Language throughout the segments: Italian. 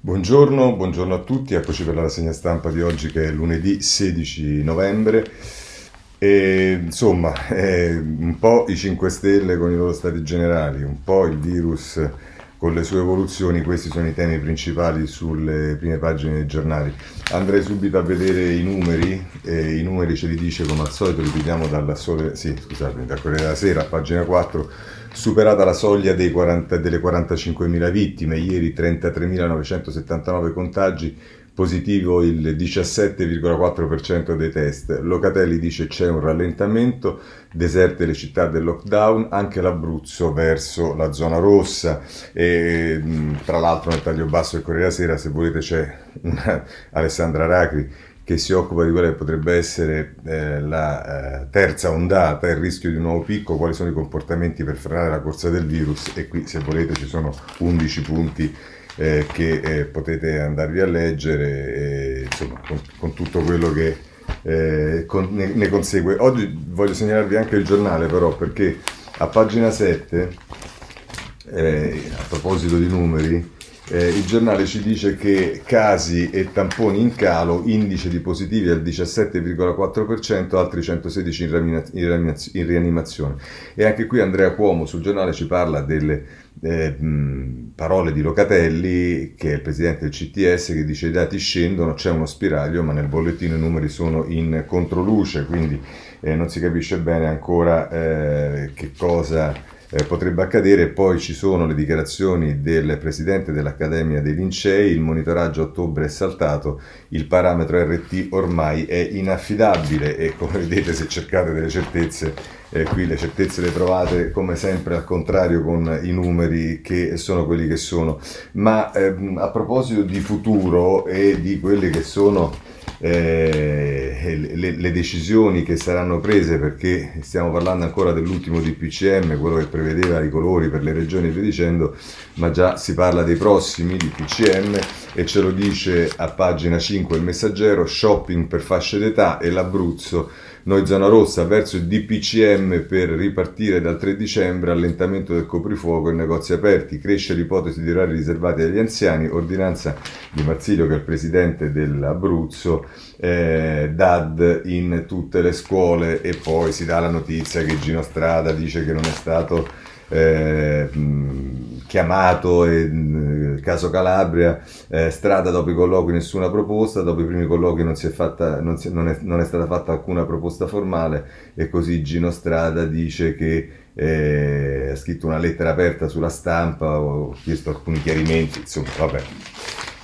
Buongiorno a tutti, eccoci per la rassegna stampa di oggi che è lunedì 16 novembre. E, insomma, un po' i 5 Stelle con i loro stati generali, un po' il virus con le sue evoluzioni, questi sono i temi principali sulle prime pagine dei giornali. Andrei subito a vedere i numeri, e i numeri ce li dice come al solito, li vediamo da Corriere della Sera, pagina 4, superata la soglia delle 45.000 vittime, ieri 33.979 contagi, positivo il 17,4% dei test. Locatelli dice c'è un rallentamento, deserte le città del lockdown, anche l'Abruzzo verso la zona rossa. E, tra l'altro nel taglio basso del Corriere della Sera, se volete, c'è una Alessandra Racri che si occupa di quella che potrebbe essere la terza ondata, il rischio di un nuovo picco, quali sono i comportamenti per frenare la corsa del virus, e qui se volete ci sono 11 punti che potete andarvi a leggere, insomma, con tutto quello che ne consegue. Oggi voglio segnalarvi anche il giornale, però, perché a pagina 7, a proposito di numeri, il giornale ci dice che casi e tamponi in calo, indice di positivi al 17,4%, altri 116 in rianimazione. E anche qui Andrea Cuomo sul giornale ci parla delle parole di Locatelli, che è il presidente del CTS, che dice i dati scendono, c'è uno spiraglio, ma nel bollettino i numeri sono in controluce, quindi non si capisce bene ancora che cosa potrebbe accadere. Poi ci sono le dichiarazioni del presidente dell'Accademia dei Lincei, il monitoraggio a ottobre è saltato, il parametro RT ormai è inaffidabile, e come vedete, se cercate delle certezze, qui le certezze le trovate come sempre al contrario, con i numeri che sono quelli che sono. Ma a proposito di futuro e di quelle che sono le decisioni che saranno prese, perché stiamo parlando ancora dell'ultimo DPCM, quello che prevedeva i colori per le regioni e via dicendo, ma già si parla dei prossimi DPCM, e ce lo dice a pagina 5 il Messaggero, shopping per fasce d'età e l'Abruzzo, noi zona rossa verso il DPCM per ripartire dal 3 dicembre, allentamento del coprifuoco e negozi aperti, cresce l'ipotesi di orari riservati agli anziani, ordinanza di Marsilio, che è il presidente dell'Abruzzo, DAD in tutte le scuole. E poi si dà la notizia che Gino Strada dice che non è stato chiamato il caso Calabria, Strada dopo i colloqui nessuna proposta, dopo i primi colloqui non è stata fatta alcuna proposta formale, e così Gino Strada dice che ha scritto una lettera aperta sulla stampa, ho chiesto alcuni chiarimenti, insomma, vabbè,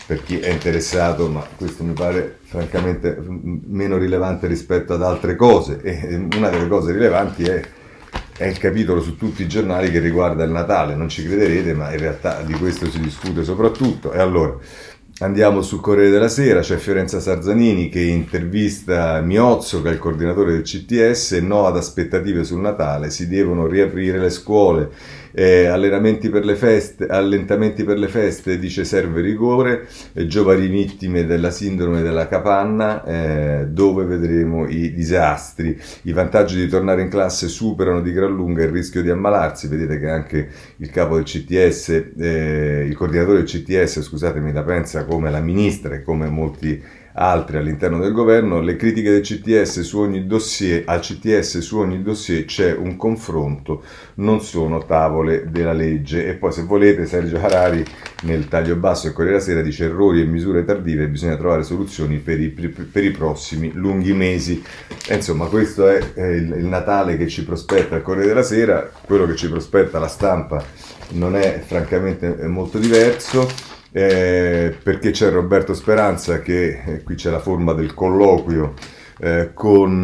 per chi è interessato, ma questo mi pare francamente meno rilevante rispetto ad altre cose. E una delle cose rilevanti è il capitolo su tutti i giornali che riguarda il Natale, non ci crederete, ma in realtà di questo si discute soprattutto. E allora andiamo sul Corriere della Sera, c'è Fiorenza Sarzanini che intervista Miozzo, che è il coordinatore del CTS, no ad aspettative sul Natale, si devono riaprire le scuole, allentamenti per le feste, dice serve rigore, giovani vittime della sindrome della capanna, dove vedremo i disastri, i vantaggi di tornare in classe superano di gran lunga il rischio di ammalarsi. Vedete che anche il capo del CTS, il coordinatore del CTS, scusatemi, la pensa come la ministra e come molti altri all'interno del governo. Le critiche del CTS su ogni dossier, al CTS su ogni dossier c'è un confronto, non sono tavole della legge. E poi, se volete, Sergio Harari nel taglio basso del Corriere della Sera dice errori e misure tardive, bisogna trovare soluzioni per i prossimi lunghi mesi. E insomma, questo è il Natale che ci prospetta il Corriere della Sera. Quello che ci prospetta la stampa non è francamente molto diverso. Perché c'è Roberto Speranza che qui c'è la forma del colloquio con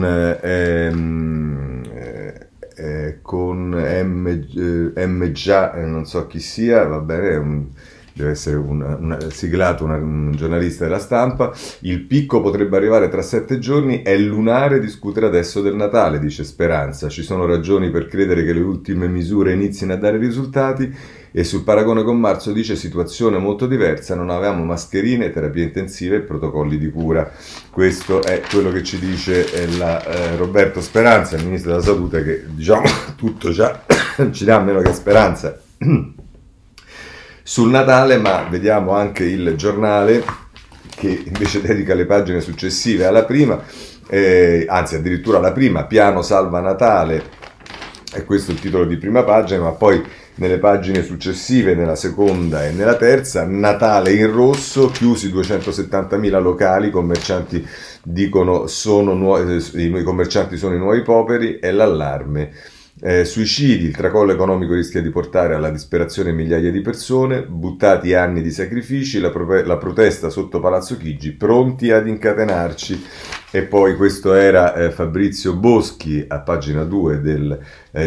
non so chi sia, va bene, deve essere siglato un giornalista della Stampa. Il picco potrebbe arrivare tra 7 giorni, è lunare discutere adesso del Natale, dice Speranza, ci sono ragioni per credere che le ultime misure inizino a dare risultati. E sul paragone con marzo dice situazione molto diversa, non avevamo mascherine, terapie intensive e protocolli di cura. Questo è quello che ci dice Roberto Speranza, il ministro della salute, che diciamo tutto già ci dà meno che speranza sul Natale, ma vediamo anche il giornale che invece dedica le pagine successive alla prima, anzi addirittura alla prima, piano salva Natale, e questo è il titolo di prima pagina, ma poi nelle pagine successive, nella seconda e nella terza, Natale in rosso, chiusi 270.000 locali, commercianti dicono i commercianti sono i nuovi poveri, è l'allarme. Suicidi, il tracollo economico rischia di portare alla disperazione migliaia di persone, buttati anni di sacrifici, la protesta sotto Palazzo Chigi, pronti ad incatenarci. E poi questo era Fabrizio Boschi a pagina 2 del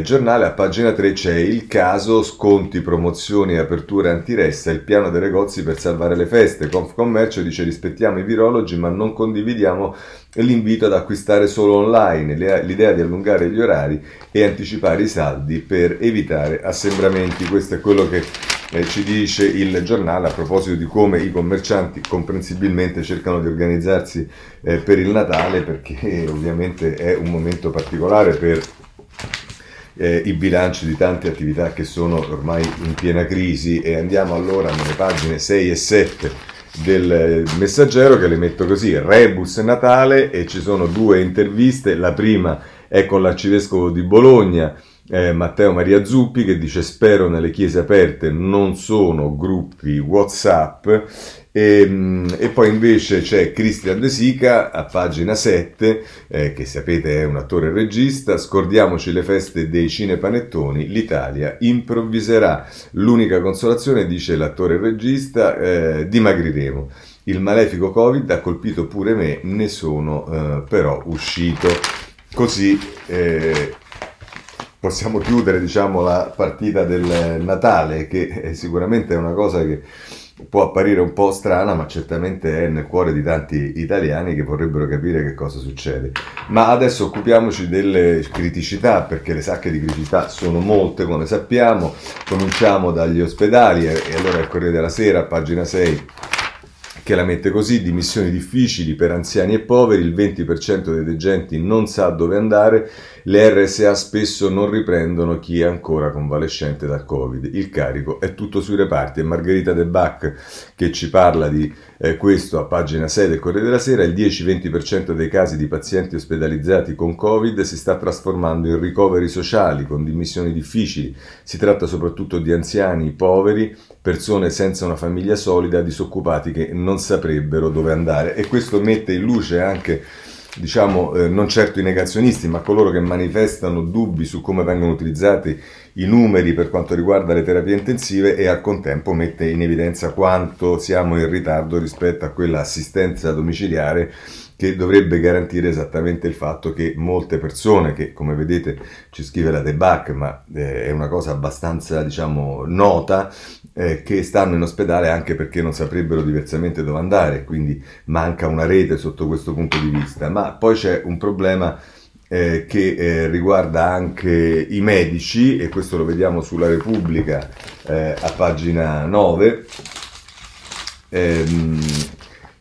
giornale. A pagina 3 c'è il caso, sconti, promozioni e aperture antiressa, il piano dei negozi per salvare le feste. Confcommercio dice rispettiamo i virologi ma non condividiamo l'invito ad acquistare solo online, l'idea di allungare gli orari e anticipare i saldi per evitare assembramenti. Questo è quello che ci dice il giornale a proposito di come i commercianti comprensibilmente cercano di organizzarsi per il Natale, perché ovviamente è un momento particolare per i bilanci di tante attività che sono ormai in piena crisi. E andiamo allora nelle pagine 6 e 7 del Messaggero, che le metto così: Rebus Natale, e ci sono due interviste. La prima è con l'arcivescovo di Bologna, Matteo Maria Zuppi, che dice spero nelle chiese aperte non sono gruppi WhatsApp, e poi invece c'è Christian De Sica a pagina 7, che sapete è un attore e regista, scordiamoci le feste dei cinepanettoni, l'Italia improvviserà, l'unica consolazione, dice l'attore e regista, dimagriremo, il malefico Covid ha colpito pure me, ne sono però uscito. Così possiamo chiudere, diciamo, la partita del Natale, che sicuramente è una cosa che può apparire un po' strana, ma certamente è nel cuore di tanti italiani che vorrebbero capire che cosa succede. Ma adesso occupiamoci delle criticità, perché le sacche di criticità sono molte, come sappiamo. Cominciamo dagli ospedali, e allora il Corriere della Sera, pagina 6, che la mette così: dimissioni difficili per anziani e poveri, il 20% dei degenti non sa dove andare, le RSA spesso non riprendono chi è ancora convalescente dal Covid, il carico è tutto sui reparti. E Margherita De Bac che ci parla di questo a pagina 6 del Corriere della Sera: il 10-20% dei casi di pazienti ospedalizzati con Covid si sta trasformando in ricoveri sociali con dimissioni difficili, si tratta soprattutto di anziani, poveri, persone senza una famiglia solida, disoccupati che non saprebbero dove andare. E questo mette in luce anche, diciamo, non certo i negazionisti, ma coloro che manifestano dubbi su come vengono utilizzati i numeri per quanto riguarda le terapie intensive, e al contempo mette in evidenza quanto siamo in ritardo rispetto a quella assistenza domiciliare che dovrebbe garantire esattamente il fatto che molte persone, che come vedete ci scrive la De Bac, ma è una cosa abbastanza, diciamo, nota, che stanno in ospedale anche perché non saprebbero diversamente dove andare, quindi manca una rete sotto questo punto di vista. Ma poi c'è un problema che riguarda anche i medici, e questo lo vediamo sulla Repubblica a pagina 9.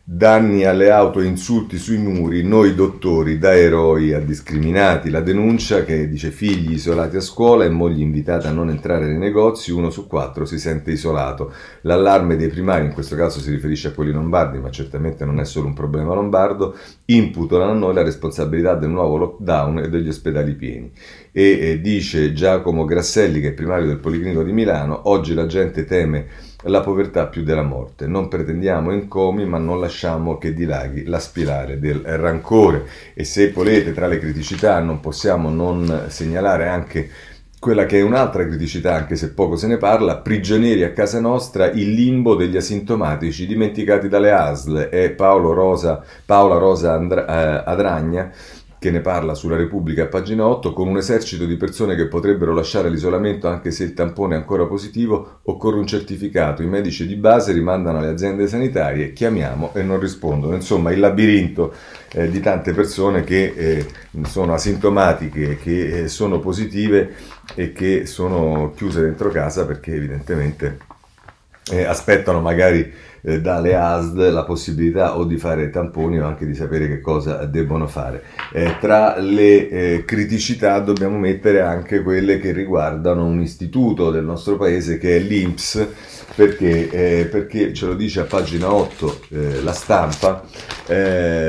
Danni alle auto, insulti sui muri, noi dottori da eroi a discriminati, la denuncia che dice figli isolati a scuola e moglie invitata a non entrare nei negozi, 1 su 4 si sente isolato, l'allarme dei primari, in questo caso si riferisce a quelli lombardi, ma certamente non è solo un problema lombardo, imputano a noi la responsabilità del nuovo lockdown e degli ospedali pieni. E dice Giacomo Grasselli, che è primario del Policlinico di Milano, oggi la gente teme la povertà più della morte, non pretendiamo encomi ma non lasciamo che dilaghi la spirale del rancore. E se volete, tra le criticità non possiamo non segnalare anche quella che è un'altra criticità, anche se poco se ne parla: prigionieri a casa nostra, il limbo degli asintomatici dimenticati dalle ASL, è Paola Rosa Adragna che ne parla sulla Repubblica a pagina 8. Con un esercito di persone che potrebbero lasciare l'isolamento anche se il tampone è ancora positivo, occorre un certificato, i medici di base rimandano alle aziende sanitarie, chiamiamo e non rispondono. Insomma, il labirinto di tante persone che sono asintomatiche, che sono positive e che sono chiuse dentro casa perché evidentemente aspettano magari dalle ASL la possibilità o di fare tamponi o anche di sapere che cosa debbono fare. Tra le criticità dobbiamo mettere anche quelle che riguardano un istituto del nostro paese che è l'INPS, perché ce lo dice a pagina 8 La Stampa,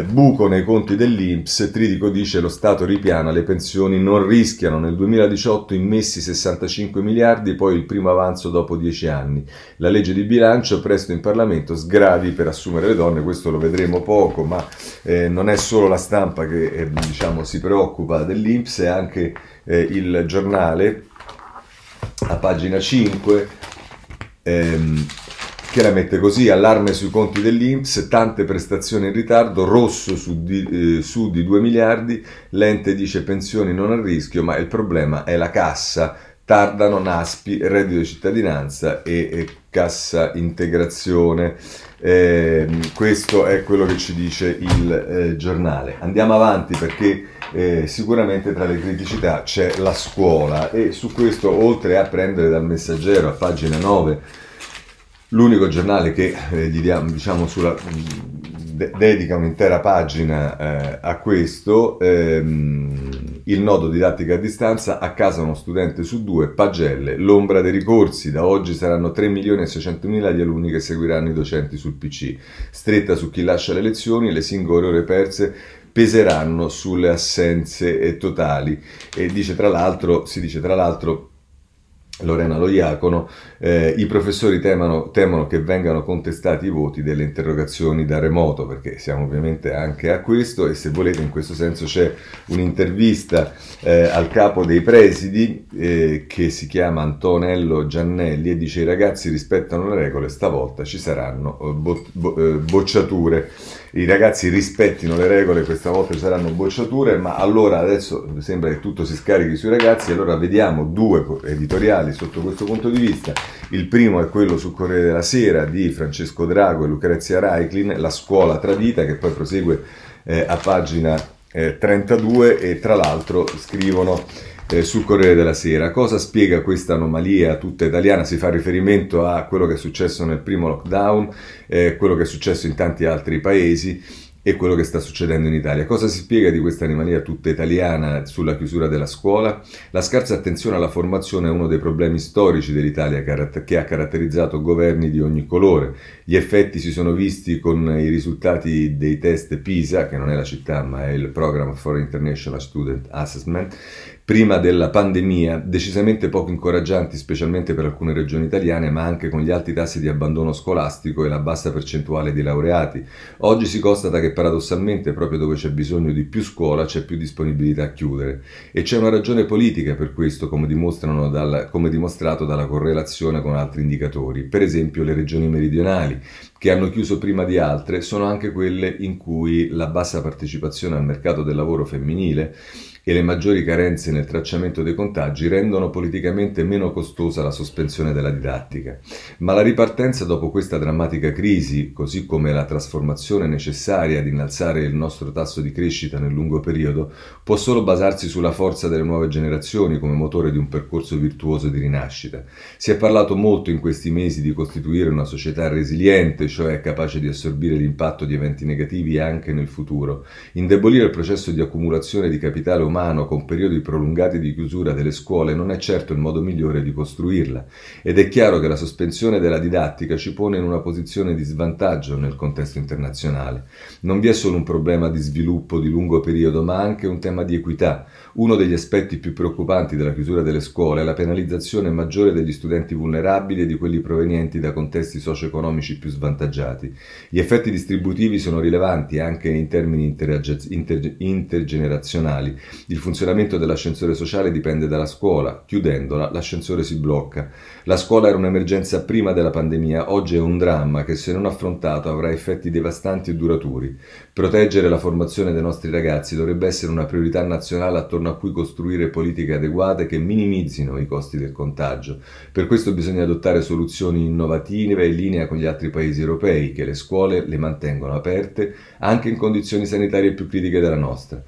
buco nei conti dell'INPS, Tridico dice lo Stato ripiana, le pensioni non rischiano, nel 2018 immessi 65 miliardi, poi il primo avanzo dopo 10 anni, la legge di bilancio presto in Parlamento, sgravi per assumere le donne, questo lo vedremo poco, ma non è solo La Stampa che si preoccupa dell'INPS, è anche Il Giornale a pagina 5 che la mette così: allarme sui conti dell'INPS, tante prestazioni in ritardo, rosso su di 2 miliardi, l'ente dice pensioni non a rischio, ma il problema è la cassa, tardano NASPI, reddito di cittadinanza e cassa integrazione. Questo è quello che ci dice Il Giornale. Andiamo avanti perché sicuramente tra le criticità c'è la scuola, e su questo, oltre a prendere dal Messaggero a pagina 9, l'unico giornale che dedica un'intera pagina a questo, il nodo didattica a distanza, a casa uno studente su due, pagelle, l'ombra dei ricorsi, da oggi saranno 3.600.000 gli alunni che seguiranno i docenti sul PC, stretta su chi lascia le lezioni, le singole ore perse peseranno sulle assenze totali. E si dice tra l'altro Lorena Loiacono, i professori temono che vengano contestati i voti delle interrogazioni da remoto, perché siamo ovviamente anche a questo, e se volete in questo senso c'è un'intervista al capo dei presidi che si chiama Antonello Giannelli, e dice: i ragazzi rispettano le regole, stavolta ci saranno bocciature. I ragazzi rispettino le regole, questa volta ci saranno bocciature, ma allora adesso sembra che tutto si scarichi sui ragazzi. Allora vediamo due editoriali sotto questo punto di vista. Il primo è quello su Corriere della Sera di Francesco Drago e Lucrezia Raiklin, la scuola tradita, che poi prosegue a pagina 32, e tra l'altro scrivono sul Corriere della Sera: cosa spiega questa anomalia tutta italiana? Si fa riferimento a quello che è successo nel primo lockdown, quello che è successo in tanti altri paesi e quello che sta succedendo in Italia. Cosa si spiega di questa anomalia tutta italiana sulla chiusura della scuola? La scarsa attenzione alla formazione è uno dei problemi storici dell'Italia che ha caratterizzato governi di ogni colore. Gli effetti si sono visti con i risultati dei test PISA, che non è la città ma è il Program for International Student Assessment, prima della pandemia, decisamente poco incoraggianti specialmente per alcune regioni italiane, ma anche con gli alti tassi di abbandono scolastico e la bassa percentuale di laureati. Oggi si constata che paradossalmente proprio dove c'è bisogno di più scuola c'è più disponibilità a chiudere, e c'è una ragione politica per questo, come dimostrato dalla correlazione con altri indicatori. Per esempio le regioni meridionali, che hanno chiuso prima di altre, sono anche quelle in cui la bassa partecipazione al mercato del lavoro femminile e le maggiori carenze nel tracciamento dei contagi rendono politicamente meno costosa la sospensione della didattica. Ma la ripartenza dopo questa drammatica crisi, così come la trasformazione necessaria ad innalzare il nostro tasso di crescita nel lungo periodo, può solo basarsi sulla forza delle nuove generazioni come motore di un percorso virtuoso di rinascita. Si è parlato molto in questi mesi di costituire una società resiliente, cioè capace di assorbire l'impatto di eventi negativi anche nel futuro. Indebolire il processo di accumulazione di capitale umano con periodi prolungati di chiusura delle scuole non è certo il modo migliore di costruirla, ed è chiaro che la sospensione della didattica ci pone in una posizione di svantaggio nel contesto internazionale. Non vi è solo un problema di sviluppo di lungo periodo, ma anche un tema di equità. Uno degli aspetti più preoccupanti della chiusura delle scuole è la penalizzazione maggiore degli studenti vulnerabili e di quelli provenienti da contesti socio-economici più svantaggiati. Gli effetti distributivi sono rilevanti anche in termini intergenerazionali. Il funzionamento dell'ascensore sociale dipende dalla scuola, chiudendola l'ascensore si blocca. La scuola era un'emergenza prima della pandemia, oggi è un dramma che se non affrontato avrà effetti devastanti e duraturi. Proteggere la formazione dei nostri ragazzi dovrebbe essere una priorità nazionale attorno a cui costruire politiche adeguate che minimizzino i costi del contagio. Per questo bisogna adottare soluzioni innovative in linea con gli altri paesi europei, che le scuole le mantengono aperte anche in condizioni sanitarie più critiche della nostra.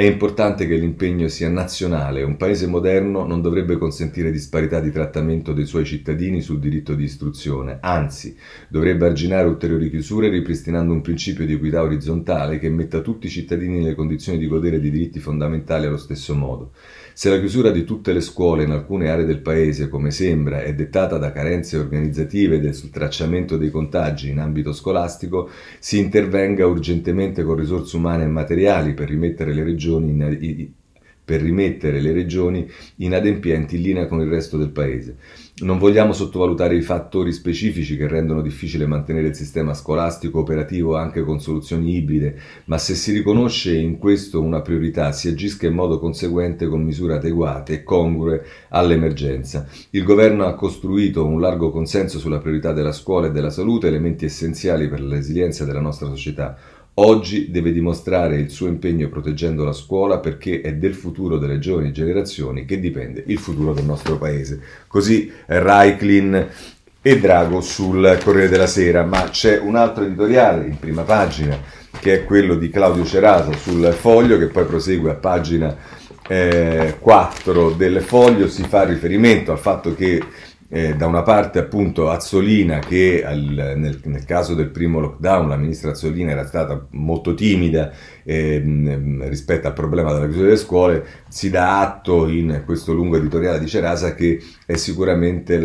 È importante che l'impegno sia nazionale. Un paese moderno non dovrebbe consentire disparità di trattamento dei suoi cittadini sul diritto di istruzione, anzi, dovrebbe arginare ulteriori chiusure ripristinando un principio di equità orizzontale che metta tutti i cittadini nelle condizioni di godere di diritti fondamentali allo stesso modo. Se la chiusura di tutte le scuole in alcune aree del paese, come sembra, è dettata da carenze organizzative del tracciamento dei contagi in ambito scolastico, si intervenga urgentemente con risorse umane e materiali per rimettere le regioni inadempienti in linea con il resto del paese. Non vogliamo sottovalutare i fattori specifici che rendono difficile mantenere il sistema scolastico operativo anche con soluzioni ibride, ma se si riconosce in questo una priorità, si agisca in modo conseguente con misure adeguate e congrue all'emergenza. Il governo ha costruito un largo consenso sulla priorità della scuola e della salute, elementi essenziali per la resilienza della nostra società. Oggi deve dimostrare il suo impegno proteggendo la scuola, perché è del futuro delle giovani generazioni che dipende il futuro del nostro paese. Così Raiklin e Drago sul Corriere della Sera, ma c'è un altro editoriale in prima pagina che è quello di Claudio Ceraso sul Foglio, che poi prosegue a pagina 4 del Foglio. Si fa riferimento al fatto che da una parte appunto Azzolina, che nel caso del primo lockdown la ministra Azzolina era stata molto timida rispetto al problema della chiusura delle scuole, si dà atto in questo lungo editoriale di Cerasa che è sicuramente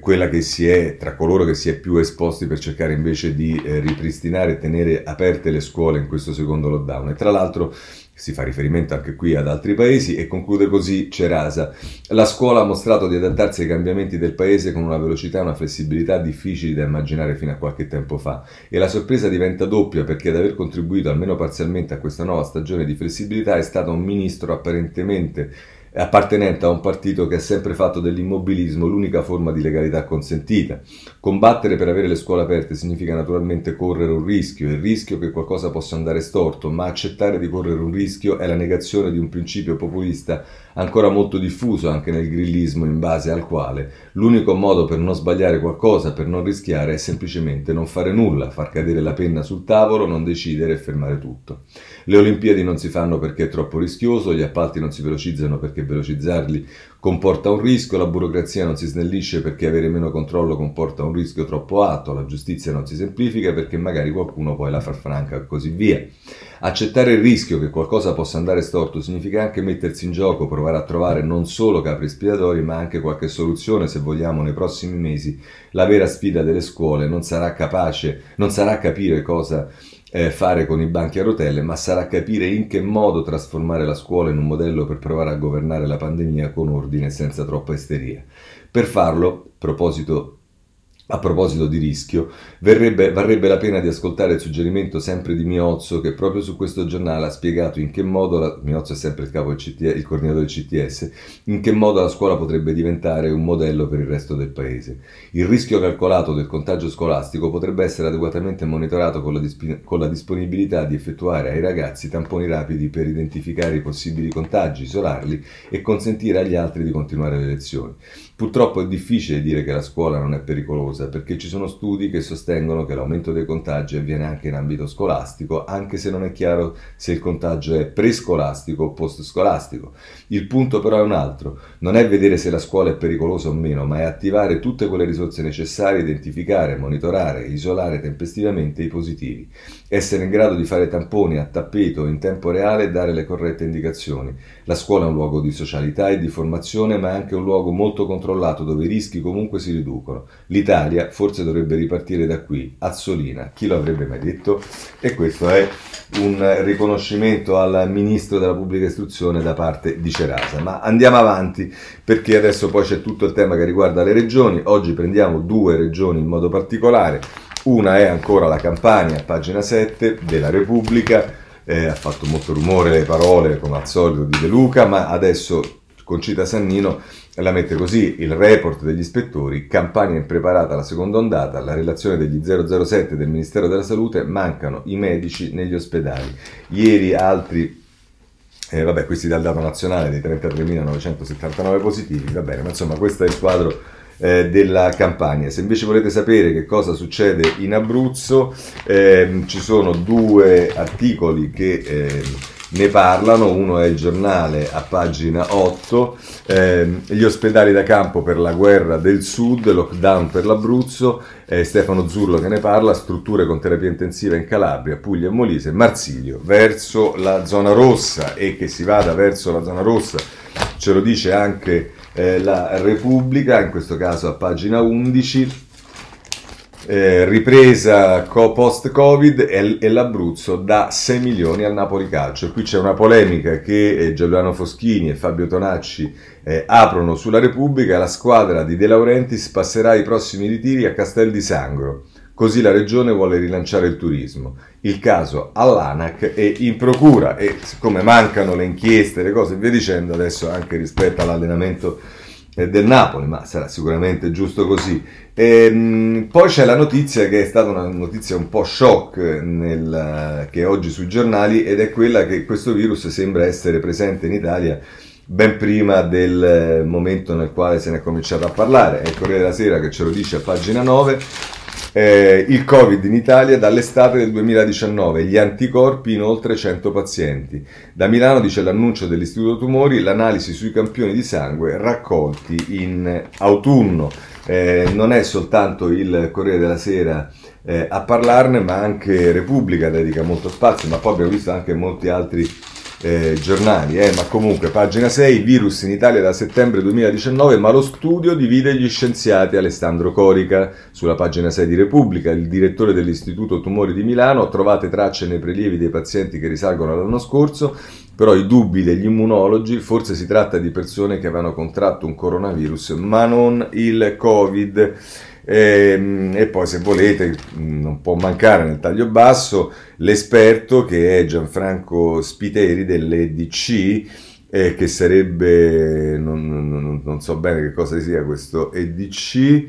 quella che si è tra coloro che si è più esposti per cercare invece di ripristinare e tenere aperte le scuole in questo secondo lockdown. E tra l'altro si fa riferimento anche qui ad altri paesi e conclude così Cerasa: la scuola ha mostrato di adattarsi ai cambiamenti del paese con una velocità e una flessibilità difficili da immaginare fino a qualche tempo fa, e la sorpresa diventa doppia perché ad aver contribuito almeno parzialmente a questa nuova stagione di flessibilità è stato un ministro apparentemente appartenente a un partito che ha sempre fatto dell'immobilismo l'unica forma di legalità consentita. Combattere per avere le scuole aperte significa naturalmente correre un rischio, il rischio che qualcosa possa andare storto, ma accettare di correre un rischio è la negazione di un principio populista ancora molto diffuso anche nel grillismo, in base al quale l'unico modo per non sbagliare qualcosa, per non rischiare, è semplicemente non fare nulla, far cadere la penna sul tavolo, non decidere e fermare tutto. Le Olimpiadi non si fanno perché è troppo rischioso, gli appalti non si velocizzano perché velocizzarli comporta un rischio, la burocrazia non si snellisce perché avere meno controllo comporta un rischio troppo alto, la giustizia non si semplifica perché magari qualcuno poi la fa franca e così via. Accettare il rischio che qualcosa possa andare storto significa anche mettersi in gioco, provare a trovare non solo capri espiatori ma anche qualche soluzione se vogliamo nei prossimi mesi. La vera sfida delle scuole non sarà capire cosa fare con i banchi a rotelle, ma sarà capire in che modo trasformare la scuola in un modello per provare a governare la pandemia con ordine senza troppa isteria. Per farlo, a proposito di rischio, varrebbe la pena di ascoltare il suggerimento sempre di Miozzo, che proprio su questo giornale ha spiegato in che modo Miozzo è sempre il capo del CTS, il coordinatore del CTS, in che modo la scuola potrebbe diventare un modello per il resto del paese. Il rischio calcolato del contagio scolastico potrebbe essere adeguatamente monitorato con la disponibilità di effettuare ai ragazzi tamponi rapidi per identificare i possibili contagi, isolarli e consentire agli altri di continuare le lezioni. Purtroppo è difficile dire che la scuola non è pericolosa, perché ci sono studi che sostengono che l'aumento dei contagi avviene anche in ambito scolastico, anche se non è chiaro se il contagio è prescolastico o postscolastico. Il punto però è un altro: non è vedere se la scuola è pericolosa o meno, ma è attivare tutte quelle risorse necessarie a identificare, monitorare e isolare tempestivamente i positivi, essere in grado di fare tamponi a tappeto in tempo reale e dare le corrette indicazioni. La scuola è un luogo di socialità e di formazione, ma è anche un luogo molto controllato dove i rischi comunque si riducono. L'Italia forse dovrebbe ripartire da qui. Azzolina, chi lo avrebbe mai detto? E questo è un riconoscimento al ministro della pubblica istruzione da parte di Cerasa. Ma andiamo avanti, perché adesso poi c'è tutto il tema che riguarda le regioni. Oggi prendiamo due regioni in modo particolare. Una è ancora la Campania, pagina 7 della Repubblica. Ha fatto molto rumore le parole, come al solito, di De Luca, ma adesso Concita Sannino la mette così: il report degli ispettori, Campania impreparata alla seconda ondata, la relazione degli 007 del Ministero della Salute, mancano i medici negli ospedali. Ieri altri, questi dal dato nazionale dei 33.979 positivi, va bene, ma insomma questo è il quadro della Campania. Se invece volete sapere che cosa succede in Abruzzo, ci sono due articoli che ne parlano, uno è il Giornale a pagina 8, gli ospedali da campo per la guerra del Sud, lockdown per l'Abruzzo, Stefano Zurlo che ne parla, strutture con terapia intensiva in Calabria, Puglia e Molise, Marsilio verso la zona rossa, e che si vada verso la zona rossa ce lo dice anche la Repubblica, in questo caso a pagina 11. Ripresa post-Covid e l'Abruzzo da 6 milioni al Napoli Calcio. Qui c'è una polemica che Giuliano Foschini e Fabio Tonacci aprono sulla Repubblica. La squadra di De Laurentiis passerà i prossimi ritiri a Castel di Sangro, così la regione vuole rilanciare il turismo. Il caso all'ANAC e in procura, e siccome mancano le inchieste, le cose e via dicendo, adesso anche rispetto all'allenamento del Napoli, ma sarà sicuramente giusto così. Poi c'è la notizia che è stata una notizia un po' shock che è oggi sui giornali, ed è quella che questo virus sembra essere presente in Italia ben prima del momento nel quale se ne è cominciato a parlare. È il Corriere della Sera che ce lo dice a pagina 9, il Covid in Italia dall'estate del 2019, gli anticorpi in oltre 100 pazienti. Da Milano dice l'annuncio dell'Istituto Tumori, l'analisi sui campioni di sangue raccolti in autunno. Non è soltanto il Corriere della Sera a parlarne, ma anche Repubblica dedica molto spazio, ma poi abbiamo visto anche molti altri giornali. Ma comunque, pagina 6, virus in Italia da settembre 2019, ma lo studio divide gli scienziati. Alessandro Corica, sulla pagina 6 di Repubblica, il direttore dell'Istituto Tumori di Milano: trovate tracce nei prelievi dei pazienti che risalgono all'anno scorso, però i dubbi degli immunologi, forse si tratta di persone che avevano contratto un coronavirus ma non il Covid. E poi, se volete, non può mancare nel taglio basso l'esperto, che è Gianfranco Spiteri dell'EDC, che sarebbe, non so bene che cosa sia questo EDC,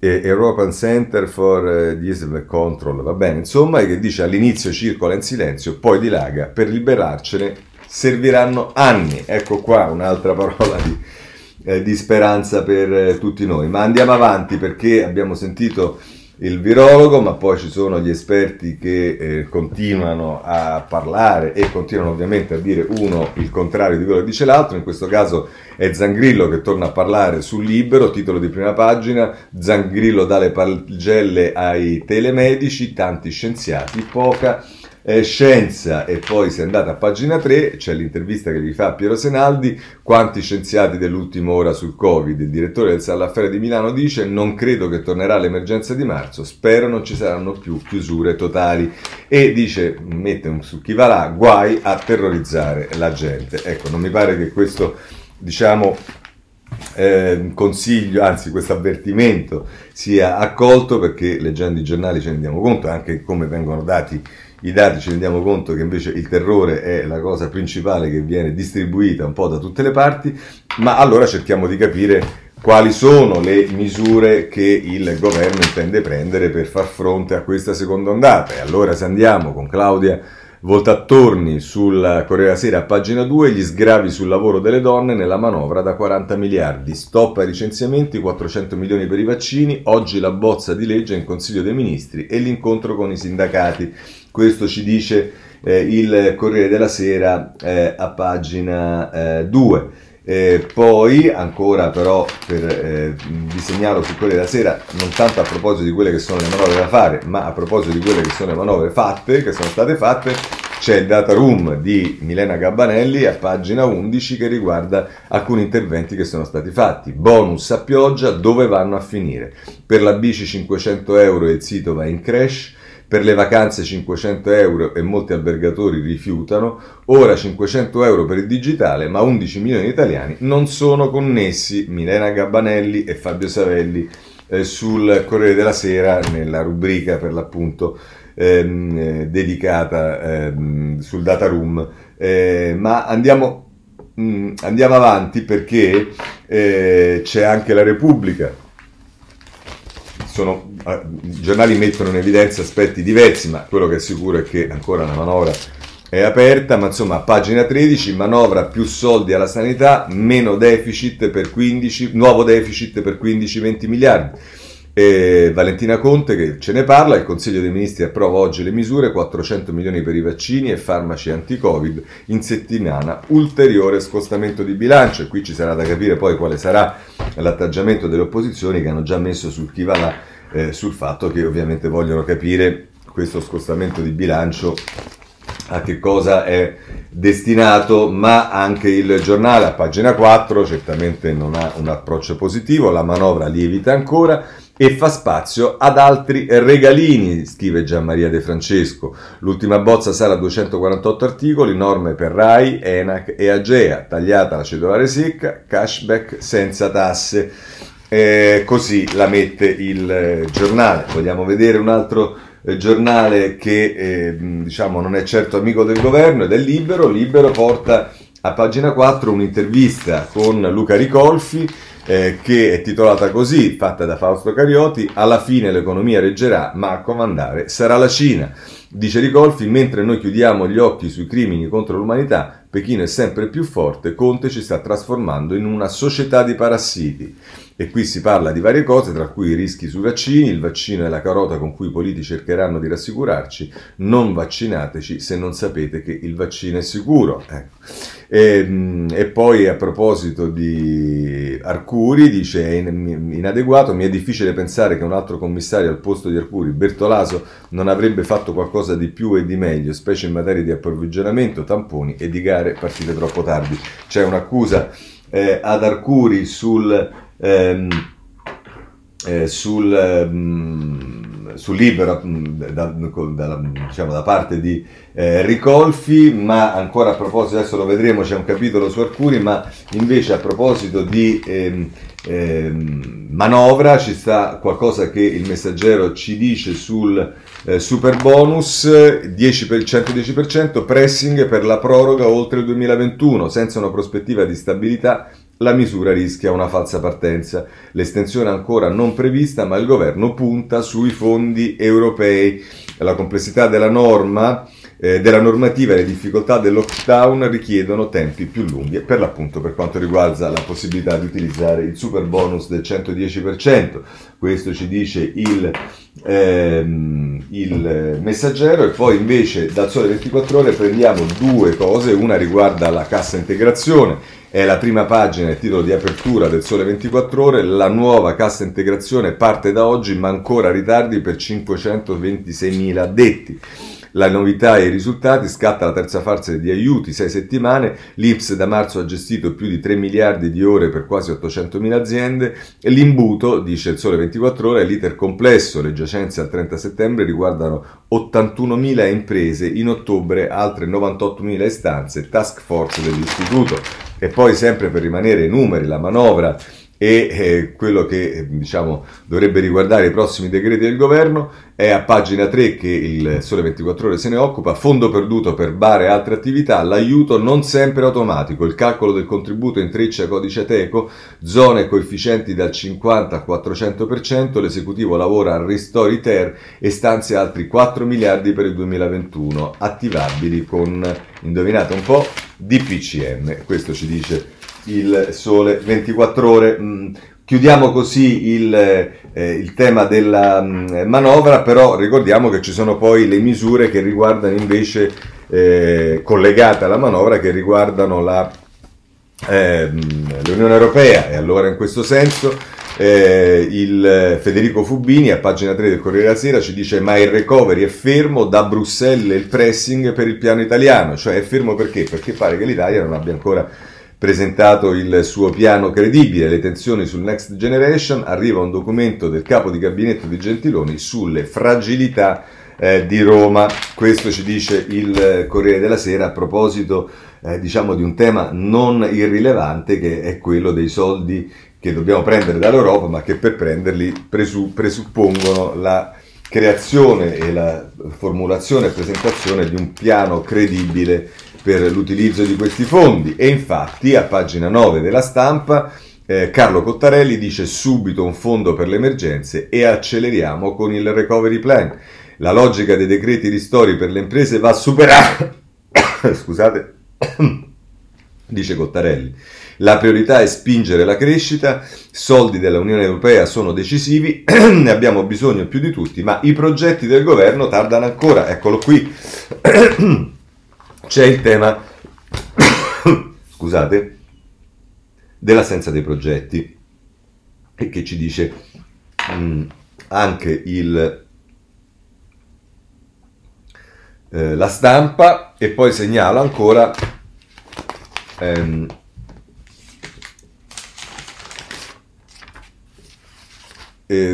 European Center for Disease Control, va bene, insomma, e che dice: all'inizio circola in silenzio, poi dilaga, per liberarcene serviranno anni. Ecco qua un'altra parola di speranza per tutti noi. Ma andiamo avanti, perché abbiamo sentito il virologo, ma poi ci sono gli esperti che continuano a parlare e continuano ovviamente a dire uno il contrario di quello che dice l'altro. In questo caso è Zangrillo che torna a parlare sul Libero, titolo di prima pagina: Zangrillo dà le pagelle ai telemedici, tanti scienziati, poca scienza. E poi, se andate a pagina 3, c'è l'intervista che gli fa Piero Senaldi: quanti scienziati dell'ultima ora sul Covid. Il direttore del Sall'Affare di Milano dice: non credo che tornerà l'emergenza di marzo, spero non ci saranno più chiusure totali, e dice, mette un su chi va là, guai a terrorizzare la gente. Ecco, non mi pare che questo, diciamo, consiglio, anzi questo avvertimento sia accolto, perché leggendo i giornali ce ne rendiamo conto, anche come vengono dati i dati, ci rendiamo conto che invece il terrore è la cosa principale che viene distribuita un po' da tutte le parti. Ma allora cerchiamo di capire quali sono le misure che il governo intende prendere per far fronte a questa seconda ondata. E allora, se andiamo con Claudia Voltattorni sul Corriere della Sera a pagina 2, gli sgravi sul lavoro delle donne nella manovra da 40 miliardi, stop ai licenziamenti, 400 milioni per i vaccini, oggi la bozza di legge in Consiglio dei Ministri e l'incontro con i sindacati. Questo ci dice il Corriere della Sera a pagina 2. Poi ancora, però, vi segnalo sul Corriere della Sera, non tanto a proposito di quelle che sono le manovre da fare, ma a proposito di quelle che sono le manovre fatte, che sono state fatte, c'è il data room di Milena Gabanelli a pagina 11, che riguarda alcuni interventi che sono stati fatti. Bonus a pioggia, dove vanno a finire? Per la bici 500 euro e il sito va in crash. Per le vacanze 500 euro e molti albergatori rifiutano, ora 500 euro per il digitale, ma 11 milioni di italiani non sono connessi. Milena Gabanelli e Fabio Savelli sul Corriere della Sera, nella rubrica per l'appunto dedicata sul data room. Ma andiamo avanti, perché c'è anche la Repubblica. I giornali mettono in evidenza aspetti diversi, ma quello che è sicuro è che ancora la manovra è aperta. Ma insomma, pagina 13, manovra più soldi alla sanità, meno deficit per 15, nuovo deficit per 15-20 miliardi. Valentina Conte che ce ne parla, il Consiglio dei Ministri approva oggi le misure, 400 milioni per i vaccini e farmaci anti-Covid, in settimana ulteriore scostamento di bilancio, e qui ci sarà da capire poi quale sarà l'atteggiamento delle opposizioni, che hanno già messo sul chi va là, sul fatto che ovviamente vogliono capire questo scostamento di bilancio a che cosa è destinato. Ma anche il Giornale a pagina 4 certamente non ha un approccio positivo, la manovra lievita ancora e fa spazio ad altri regalini, scrive Gianmaria De Francesco. L'ultima bozza sarà 248 articoli, norme per RAI, ENAC e AGEA, tagliata la cedolare secca, cashback senza tasse. Così la mette il Giornale. Vogliamo vedere un altro giornale che diciamo non è certo amico del governo ed è Libero. Libero porta a pagina 4 un'intervista con Luca Ricolfi che è titolata così, fatta da Fausto Carioti: alla fine l'economia reggerà ma a comandare sarà la Cina. Dice Ricolfi, mentre noi chiudiamo gli occhi sui crimini contro l'umanità, Pechino è sempre più forte, Conte ci sta trasformando in una società di parassiti. E qui si parla di varie cose, tra cui i rischi sui vaccini, il vaccino è la carota con cui i politici cercheranno di rassicurarci, non vaccinateci se non sapete che il vaccino è sicuro. E poi a proposito di Arcuri, dice è inadeguato, mi è difficile pensare che un altro commissario al posto di Arcuri, Bertolaso, non avrebbe fatto qualcosa di più e di meglio, specie in materia di approvvigionamento, tamponi e di gare partite troppo tardi. C'è un'accusa ad Arcuri sul Libero da parte di Ricolfi. Ma ancora a proposito, adesso lo vedremo, c'è un capitolo su Arcuri, ma invece a proposito di manovra ci sta qualcosa che il Messaggero ci dice sul super bonus 110%, pressing per la proroga oltre il 2021, senza una prospettiva di stabilità la misura rischia una falsa partenza, l'estensione ancora non prevista ma il governo punta sui fondi europei. La complessità della normativa e le difficoltà del lockdown richiedono tempi più lunghi, per l'appunto per quanto riguarda la possibilità di utilizzare il super bonus del 110%. Questo ci dice il Messaggero. E poi invece dal Sole 24 Ore prendiamo due cose, una riguarda la cassa integrazione. È la prima pagina, il titolo di apertura del Sole 24 Ore, la nuova cassa integrazione parte da oggi ma ancora ritardi per 526.000 addetti. La novità e i risultati, scatta la terza fase di aiuti, 6 settimane, l'INPS da marzo ha gestito più di 3 miliardi di ore per quasi 800.000 aziende, e l'imbuto, dice il Sole 24 Ore, è l'iter complesso, le giacenze al 30 settembre riguardano 81.000 imprese, in ottobre altre 98.000 istanze, task force dell'istituto. E poi sempre per rimanere ai numeri, la manovra e quello che diciamo dovrebbe riguardare i prossimi decreti del governo, è a pagina 3 che il Sole 24 Ore se ne occupa. Fondo perduto per bar e altre attività, l'aiuto non sempre automatico, il calcolo del contributo intreccia codice Ateco, zone coefficienti dal 50 al 400%, l'esecutivo lavora al Ristori Ter e stanzia altri 4 miliardi per il 2021, attivabili con, indovinate un po', DPCM. Questo ci dice il Sole 24 Ore. Chiudiamo così il tema della manovra, però ricordiamo che ci sono poi le misure che riguardano invece, collegate alla manovra, che riguardano l'Unione Europea. E allora in questo senso il Federico Fubini a pagina 3 del Corriere della Sera ci dice: ma il recovery è fermo, da Bruxelles il pressing per il piano italiano. Cioè è fermo perché pare che l'Italia non abbia ancora presentato il suo piano credibile, le tensioni sul Next Generation, arriva un documento del capo di gabinetto di Gentiloni sulle fragilità di Roma. Questo ci dice il Corriere della Sera a proposito diciamo di un tema non irrilevante, che è quello dei soldi che dobbiamo prendere dall'Europa, ma che per prenderli presuppongono la creazione e la formulazione e presentazione di un piano credibile per l'utilizzo di questi fondi. E infatti a pagina 9 della Stampa Carlo Cottarelli dice: subito un fondo per le emergenze e acceleriamo con il recovery plan, la logica dei decreti ristori per le imprese va superata dice Cottarelli. La priorità è spingere la crescita, soldi della Unione Europea sono decisivi, ne abbiamo bisogno più di tutti, ma i progetti del governo tardano ancora. Eccolo qui, c'è il tema, scusate, dell'assenza dei progetti, e che ci dice anche la stampa, e poi segnala ancora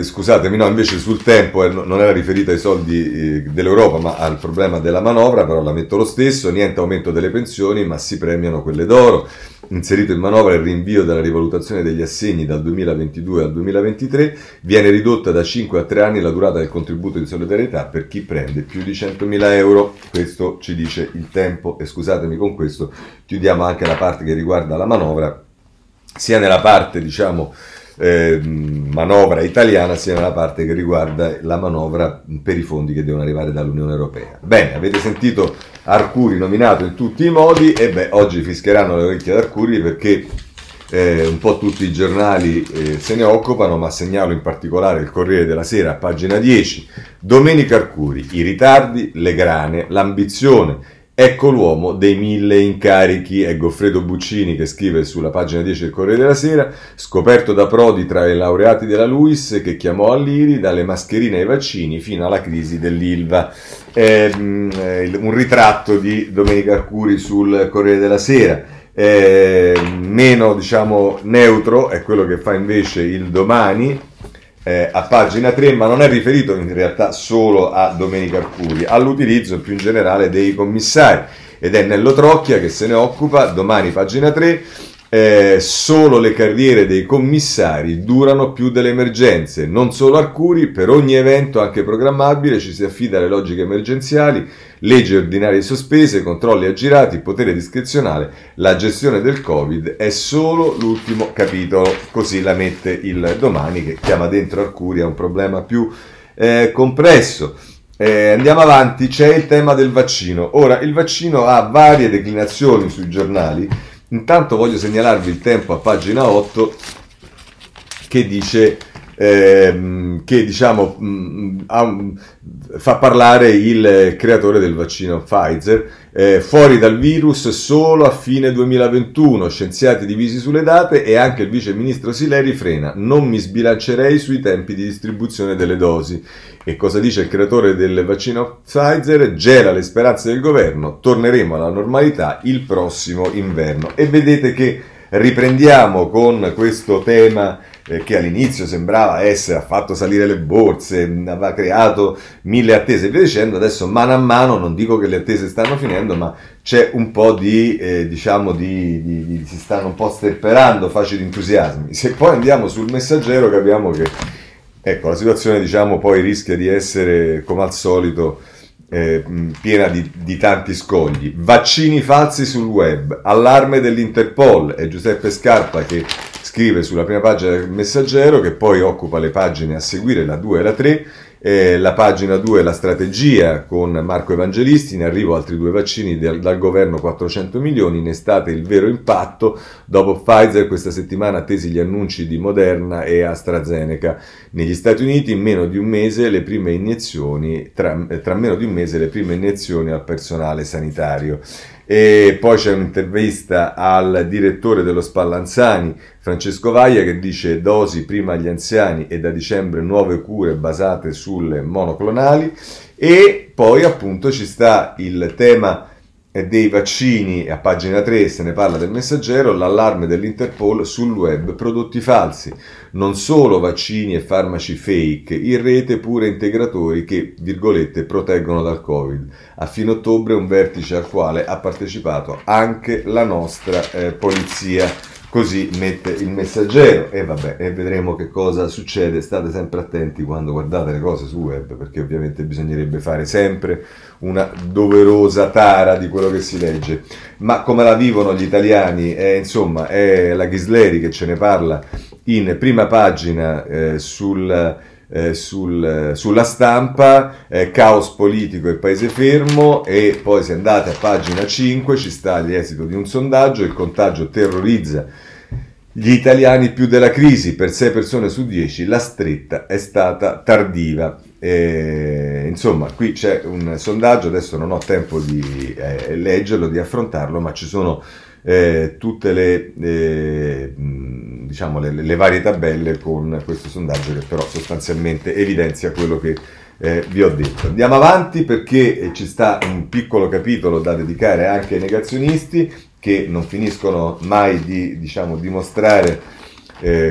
scusatemi, no, invece sul tempo non era riferita ai soldi dell'Europa, ma al problema della manovra, però la metto lo stesso. Niente aumento delle pensioni, ma si premiano quelle d'oro. Inserito in manovra il rinvio della rivalutazione degli assegni dal 2022 al 2023, viene ridotta da 5 a 3 anni la durata del contributo di solidarietà per chi prende più di 100.000 euro. Questo ci dice il tempo, e scusatemi, con questo chiudiamo anche la parte che riguarda la manovra, sia nella parte, diciamo, manovra italiana, sia nella parte che riguarda la manovra per i fondi che devono arrivare dall'Unione Europea. Bene, avete sentito Arcuri nominato in tutti i modi, e beh, oggi fischieranno le orecchie ad Arcuri, perché un po' tutti i giornali se ne occupano, ma segnalo in particolare il Corriere della Sera, pagina 10, Domenica Arcuri, i ritardi, le grane, l'ambizione. Ecco l'uomo dei 1000 incarichi, è Goffredo Buccini che scrive sulla pagina 10 del Corriere della Sera, scoperto da Prodi tra i laureati della LUISS che chiamò all'IRI, dalle mascherine ai vaccini fino alla crisi dell'Ilva. Un ritratto di Domenica Arcuri sul Corriere della Sera, meno, diciamo, neutro è quello che fa invece il Domani, a pagina 3, ma non è riferito in realtà solo a Domenica Arcuri, all'utilizzo più in generale dei commissari, ed è Nello Trocchia che se ne occupa. Domani, pagina 3, solo le carriere dei commissari durano più delle emergenze, non solo Arcuri, per ogni evento anche programmabile ci si affida alle logiche emergenziali, leggi ordinarie sospese, controlli aggirati, potere discrezionale, la gestione del Covid è solo l'ultimo capitolo. Così la mette il Domani, che chiama dentro Arcuri a un problema più compresso. Andiamo avanti, c'è il tema del vaccino. Ora, il vaccino ha varie declinazioni sui giornali. Intanto voglio segnalarvi il tempo a pagina 8 che dice che, diciamo, fa parlare il creatore del vaccino Pfizer, fuori dal virus solo a fine 2021, scienziati divisi sulle date, e anche il vice ministro Sileri frena, non mi sbilancerei sui tempi di distribuzione delle dosi. E cosa dice il creatore del vaccino Pfizer? Gela le speranze del governo, torneremo alla normalità il prossimo inverno. E vedete che riprendiamo con questo tema che all'inizio sembrava essere, ha fatto salire le borse, aveva creato 1000 attese e via dicendo. Adesso mano a mano, non dico che le attese stanno finendo, ma c'è un po' di, diciamo, di si stanno un po' sterperando facili entusiasmi. Se poi andiamo sul Messaggero capiamo che, ecco, la situazione, diciamo, poi rischia di essere, come al solito, piena di tanti scogli. Vaccini falsi sul web, allarme dell'Interpol, è Giuseppe Scarpa che scrive sulla prima pagina del Messaggero, che poi occupa le pagine a seguire, la 2 e la 3, la pagina 2 è la strategia con Marco Evangelisti, in arrivo altri 2 vaccini dal governo, 400 milioni, in estate il vero impatto, dopo Pfizer questa settimana attesi gli annunci di Moderna e AstraZeneca, negli Stati Uniti in meno di un mese le prime iniezioni, tra meno di un mese le prime iniezioni al personale sanitario. E poi c'è un'intervista al direttore dello Spallanzani, Francesco Vaia, che dice dosi prima agli anziani e da dicembre nuove cure basate sulle monoclonali. E poi appunto ci sta il tema dei vaccini, a pagina 3 se ne parla del Messaggero, l'allarme dell'Interpol sul web, prodotti falsi, non solo vaccini e farmaci fake, in rete pure integratori che, virgolette, proteggono dal Covid. A fine ottobre un vertice al quale ha partecipato anche la nostra polizia, così mette il Messaggero. E vabbè, e vedremo che cosa succede. State sempre attenti quando guardate le cose sul web, perché ovviamente bisognerebbe fare sempre una doverosa tara di quello che si legge, ma come la vivono gli italiani, insomma, è la Ghisleri che ce ne parla in prima pagina sul sulla stampa, caos politico e paese fermo, e poi se andate a pagina 5 ci sta l'esito di un sondaggio: il contagio terrorizza gli italiani più della crisi, per 6 persone su 10 la stretta è stata tardiva. Insomma, qui c'è un sondaggio, adesso non ho tempo di leggerlo, di affrontarlo, ma ci sono tutte le varie tabelle con questo sondaggio, che però sostanzialmente evidenzia quello che vi ho detto. Andiamo avanti, perché ci sta un piccolo capitolo da dedicare anche ai negazionisti, che non finiscono mai di dimostrare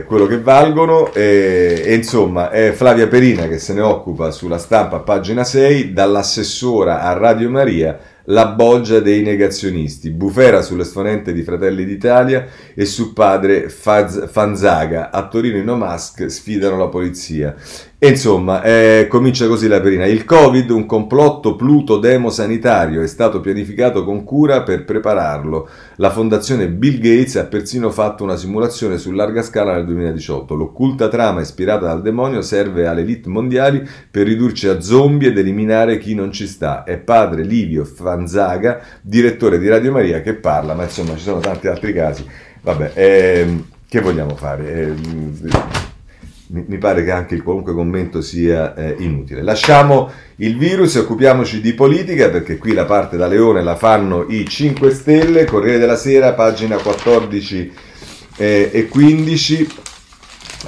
quello che valgono, e insomma è Flavia Perina che se ne occupa sulla stampa, pagina 6, dall'assessora a Radio Maria, la bolgia dei negazionisti, bufera sull'esponente di Fratelli d'Italia e su padre Fanzaga, a Torino i no mask sfidano la polizia. E insomma, comincia così la Perina: il Covid, un complotto pluto-demo-sanitario, è stato pianificato con cura per prepararlo. La fondazione Bill Gates ha persino fatto una simulazione su larga scala nel 2018. L'occulta trama ispirata dal demonio serve alle elite mondiali per ridurci a zombie ed eliminare chi non ci sta. È padre Livio Fanzaga, direttore di Radio Maria, che parla, ma insomma ci sono tanti altri casi. Vabbè, che vogliamo fare? Mi pare che anche il qualunque commento sia inutile. Lasciamo il virus e occupiamoci di politica, perché qui la parte da leone la fanno i 5 Stelle. Corriere della Sera, pagina 14 e 15,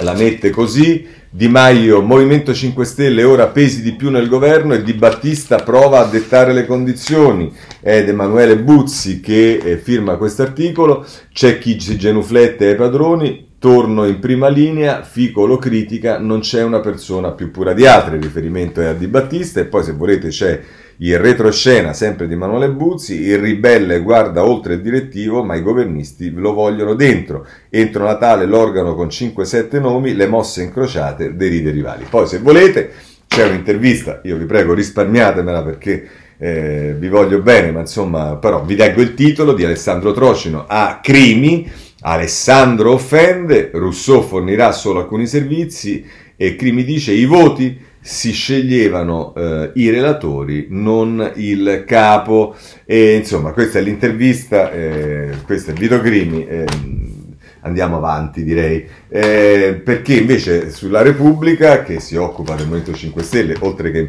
la mette così: Di Maio, Movimento 5 Stelle, ora pesi di più nel governo, e Di Battista prova a dettare le condizioni. Ed Emanuele Buzzi che firma questo articolo. C'è chi si genuflette ai padroni, torno in prima linea, Fico lo critica, non c'è una persona più pura di altre, il riferimento è a Di Battista. E poi, se volete, c'è il retroscena sempre di Emanuele Buzzi: il ribelle guarda oltre il direttivo, ma i governisti lo vogliono dentro, entro Natale l'organo con 5-7 nomi, le mosse incrociate deride i rivali. Poi, se volete, c'è un'intervista, io vi prego risparmiatemela perché vi voglio bene, ma insomma, però vi leggo il titolo, di Alessandro Trocino a Crimi: Alessandro offende, Rousseau fornirà solo alcuni servizi, e Crimi dice: i voti si sceglievano i relatori, non il capo. E insomma, questa è l'intervista, questo è Vito Crimi. Andiamo avanti, direi, perché invece sulla Repubblica, che si occupa del Movimento 5 Stelle, oltre che in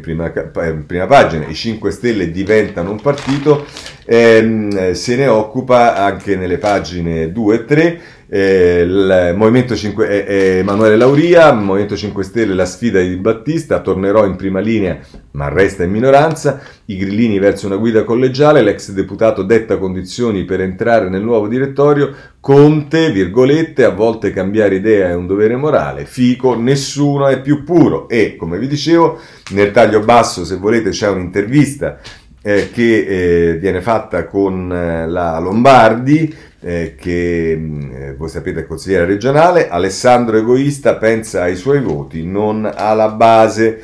prima pagina, i 5 Stelle diventano un partito, se ne occupa anche nelle pagine 2 e 3, il Movimento 5 Emanuele Lauria, Movimento 5 Stelle, la sfida di Battista, tornerò in prima linea ma resta in minoranza, i grillini verso una guida collegiale, l'ex deputato detta condizioni per entrare nel nuovo direttorio, Conte, virgolette, a volte cambiare idea è un dovere morale, Fico, nessuno è più puro. E come vi dicevo, nel taglio basso, se volete, c'è un'intervista che viene fatta con la Lombardi, che voi sapete è consigliera regionale. Alessandro egoista, pensa ai suoi voti, non alla base.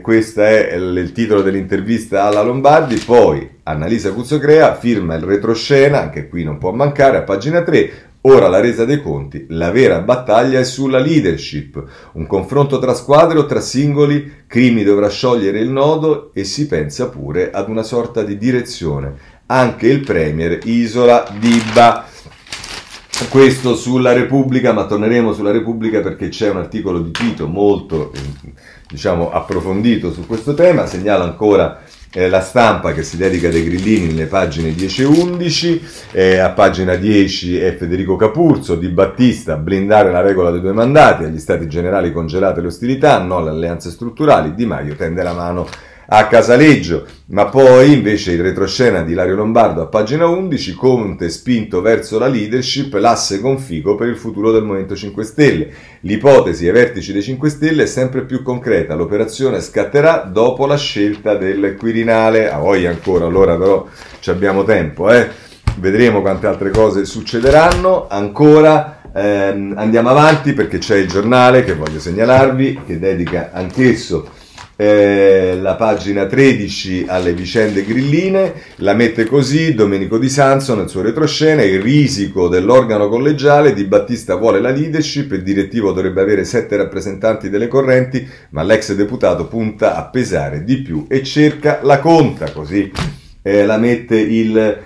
Questo è il titolo dell'intervista alla Lombardi. Poi Annalisa Cuzzocrea firma il retroscena, anche qui non può mancare, a pagina 3. Ora la resa dei conti, la vera battaglia è sulla leadership, un confronto tra squadre o tra singoli, Crimi dovrà sciogliere il nodo e si pensa pure ad una sorta di direzione. Anche il premier isola Dibba. Questo sulla Repubblica, ma torneremo sulla Repubblica perché c'è un articolo di Tito molto approfondito su questo tema. Segnala ancora la Stampa, che si dedica dei grillini nelle pagine 10 e 11, a pagina 10 è Federico Capurzo, Di Battista, blindare la regola dei 2 mandati, agli stati generali congelate le ostilità, no alle alleanze strutturali, Di Maio tende la mano a Casaleggio. Ma poi invece il retroscena di Ilario Lombardo a pagina 11, Conte spinto verso la leadership, l'asse con Fico per il futuro del Movimento 5 Stelle, l'ipotesi ai vertici dei 5 Stelle è sempre più concreta, l'operazione scatterà dopo la scelta del Quirinale. A voi ancora, allora, però ci abbiamo tempo, vedremo quante altre cose succederanno ancora. Andiamo avanti, perché c'è il Giornale, che voglio segnalarvi, che dedica anch'esso La pagina 13 alle vicende grilline la mette così Domenico Di Sanso nel suo retroscena: il risico dell'organo collegiale, Di Battista vuole la leadership, il direttivo dovrebbe avere 7 rappresentanti delle correnti, ma l'ex deputato punta a pesare di più e cerca la conta. Così la mette il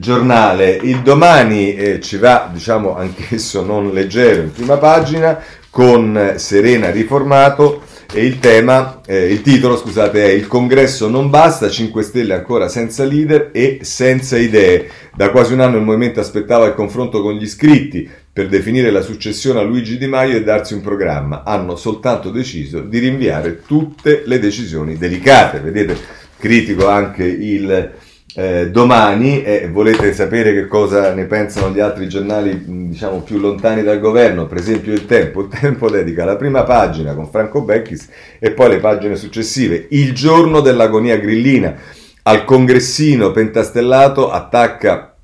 Giornale. Il Domani ci va, diciamo, anch'esso non leggero, in prima pagina con Serena riformato. E il tema, il titolo, scusate, è: il congresso non basta, 5 Stelle ancora senza leader e senza idee. Da quasi un anno il movimento aspettava il confronto con gli iscritti per definire la successione a Luigi Di Maio e darsi un programma. Hanno soltanto deciso di rinviare tutte le decisioni delicate. Vedete, critico anche il Domani. Volete sapere che cosa ne pensano gli altri giornali, diciamo, più lontani dal governo? Per esempio Il Tempo. Il Tempo dedica la prima pagina con Franco Becchis e poi le pagine successive. Il giorno dell'agonia grillina, al congressino pentastellato attacca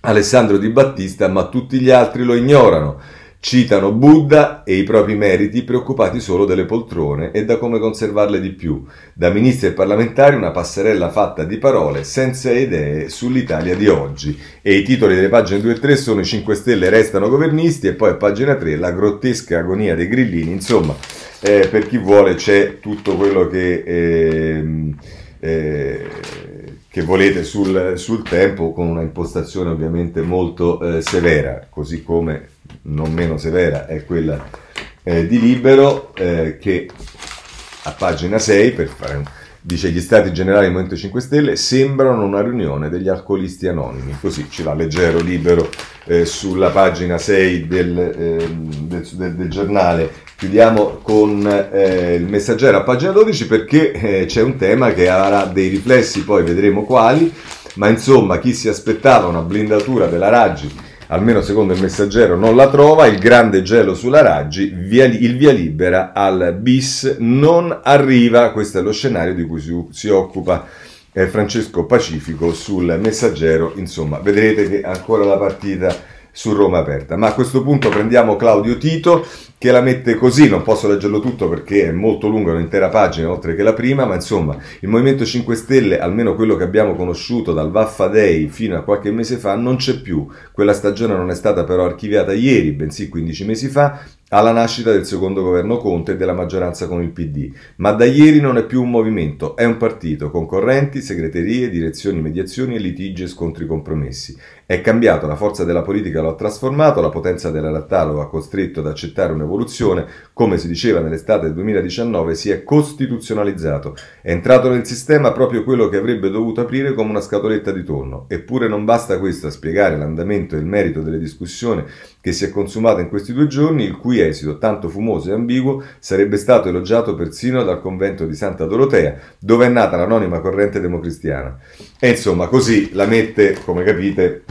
Alessandro Di Battista, ma tutti gli altri lo ignorano. Citano Buddha e i propri meriti, preoccupati solo delle poltrone e da come conservarle di più. Da ministri e parlamentari una passerella fatta di parole senza idee sull'Italia di oggi. E i titoli delle pagine 2 e 3 sono: i 5 Stelle restano governisti, e poi a pagina 3 la grottesca agonia dei grillini. Insomma, per chi vuole c'è tutto quello che volete sul Tempo, con una impostazione ovviamente molto severa, così come non meno severa è quella di Libero, che a pagina 6 dice: gli stati generali del Movimento 5 Stelle sembrano una riunione degli alcolisti anonimi. Così ci va leggero Libero sulla pagina 6 del giornale. Chiudiamo con il Messaggero a pagina 12, perché c'è un tema che avrà dei riflessi, poi vedremo quali, ma insomma chi si aspettava una blindatura della Raggi, almeno secondo il Messaggero, non la trova. Il grande gelo sulla Raggi, il via libera al bis non arriva. Questo è lo scenario di cui si occupa Francesco Pacifico sul Messaggero. Insomma, vedrete che ancora la partita su Roma aperta. Ma a questo punto prendiamo Claudio Tito, che la mette così. Non posso leggerlo tutto perché è molto lungo, è un'intera pagina oltre che la prima, ma insomma, il Movimento 5 Stelle, almeno quello che abbiamo conosciuto dal Vaffa Day fino a qualche mese fa, non c'è più. Quella stagione non è stata però archiviata ieri, bensì 15 mesi fa, alla nascita del secondo governo Conte e della maggioranza con il PD. Ma da ieri non è più un movimento, è un partito, con correnti, segreterie, direzioni, mediazioni e litigi e scontri compromessi. È cambiato, la forza della politica lo ha trasformato, la potenza della realtà lo ha costretto ad accettare un'evoluzione. Come si diceva nell'estate del 2019, si è costituzionalizzato. È entrato nel sistema proprio quello che avrebbe dovuto aprire come una scatoletta di tonno. Eppure non basta questo a spiegare l'andamento e il merito delle discussioni che si è consumata in questi due giorni, il cui esito, tanto fumoso e ambiguo, sarebbe stato elogiato persino dal convento di Santa Dorotea, dove è nata l'anonima corrente democristiana. E insomma, così la mette, come capite,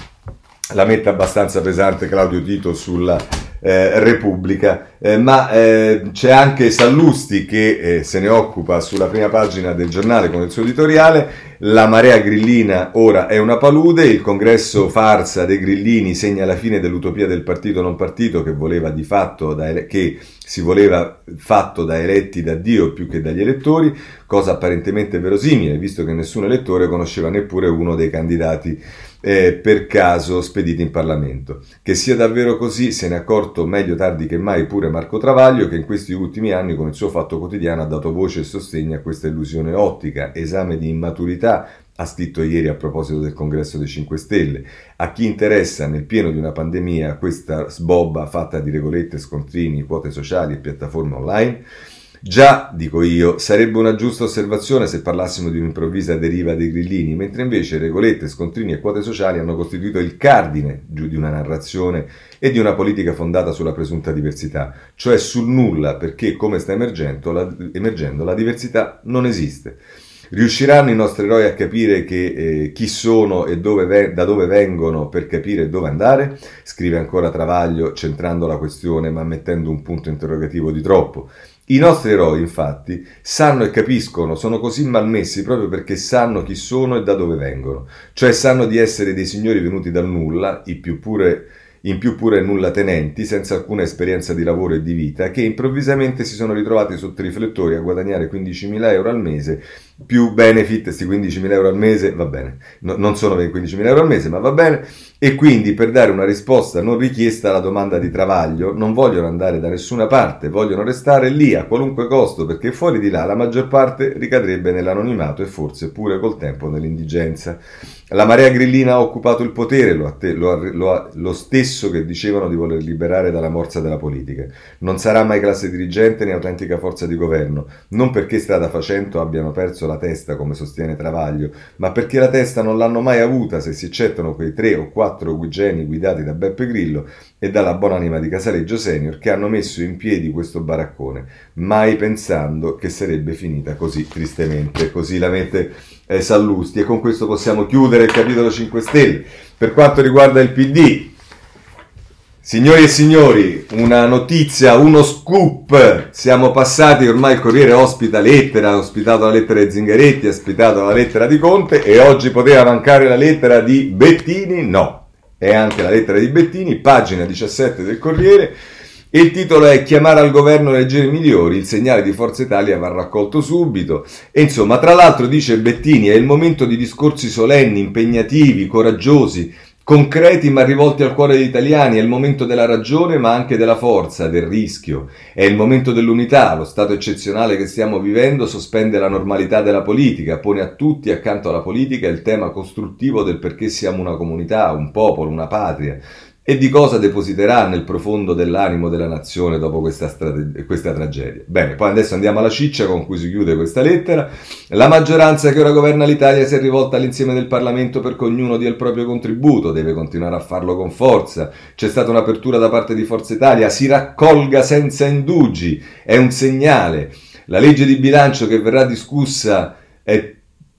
la mette abbastanza pesante Claudio Tito sulla Repubblica. C'è anche Sallusti che se ne occupa sulla prima pagina del giornale con il suo editoriale. La marea grillina ora è una palude, il congresso farsa dei grillini segna la fine dell'utopia del partito non partito che si voleva fatto da eletti da Dio più che dagli elettori, cosa apparentemente verosimile visto che nessun elettore conosceva neppure uno dei candidati per caso spediti in Parlamento. Che sia davvero così se ne è accorto meglio tardi che mai pure Marco Travaglio, che in questi ultimi anni con il suo Fatto Quotidiano ha dato voce e sostegno a questa illusione ottica. Esame di immaturità, ha scritto ieri a proposito del congresso dei 5 Stelle. A chi interessa nel pieno di una pandemia questa sbobba fatta di regolette, scontrini, quote sociali e piattaforme online? Già, dico io, sarebbe una giusta osservazione se parlassimo di un'improvvisa deriva dei grillini, mentre invece regolette, scontrini e quote sociali hanno costituito il cardine giù di una narrazione e di una politica fondata sulla presunta diversità, cioè sul nulla, perché come sta emergendo la diversità non esiste. Riusciranno i nostri eroi a capire chi sono e da dove vengono per capire dove andare? Scrive ancora Travaglio, centrando la questione ma mettendo un punto interrogativo di troppo. I nostri eroi, infatti, sanno e capiscono, sono così malmessi proprio perché sanno chi sono e da dove vengono. Cioè sanno di essere dei signori venuti dal nulla, i più pure in più pure nullatenenti, senza alcuna esperienza di lavoro e di vita, che improvvisamente si sono ritrovati sotto i riflettori a guadagnare 15.000 euro al mese, più benefit, sti 15.000 euro al mese, va bene, no, non sono 15.000 euro al mese, ma va bene, e quindi per dare una risposta non richiesta alla domanda di travaglio non vogliono andare da nessuna parte, vogliono restare lì a qualunque costo, perché fuori di là la maggior parte ricadrebbe nell'anonimato e forse pure col tempo nell'indigenza. La marea grillina ha occupato il potere, lo stesso che dicevano di voler liberare dalla morsa della politica. Non sarà mai classe dirigente né autentica forza di governo, non perché strada facendo abbiano perso la testa, come sostiene Travaglio, ma perché la testa non l'hanno mai avuta, se si accettano quei 3 o 4 guigeni guidati da Beppe Grillo e dalla buonanima di Casaleggio Senior che hanno messo in piedi questo baraccone, mai pensando che sarebbe finita così tristemente. Così la mette Sallusti, e con questo possiamo chiudere il capitolo 5 Stelle. Per quanto riguarda il PD, signori e signori, una notizia, uno scoop, siamo passati, ormai il Corriere ospita lettera, ha ospitato la lettera di Zingaretti, ha ospitato la lettera di Conte, e oggi poteva mancare la lettera di Bettini? No, è anche la lettera di Bettini, pagina 17 del Corriere, e il titolo è "Chiamare al governo leggeri migliori, il segnale di Forza Italia va raccolto subito". E insomma, tra l'altro dice Bettini, è il momento di discorsi solenni, impegnativi, coraggiosi, concreti ma rivolti al cuore degli italiani, è il momento della ragione ma anche della forza, del rischio, è il momento dell'unità, lo stato eccezionale che stiamo vivendo sospende la normalità della politica, pone a tutti accanto alla politica il tema costruttivo del perché siamo una comunità, un popolo, una patria, e di cosa depositerà nel profondo dell'animo della nazione dopo questa tragedia. Bene, poi adesso andiamo alla ciccia con cui si chiude questa lettera. La maggioranza che ora governa l'Italia si è rivolta all'insieme del Parlamento perché ognuno dia il proprio contributo, deve continuare a farlo con forza. C'è stata un'apertura da parte di Forza Italia, si raccolga senza indugi, è un segnale. La legge di bilancio che verrà discussa è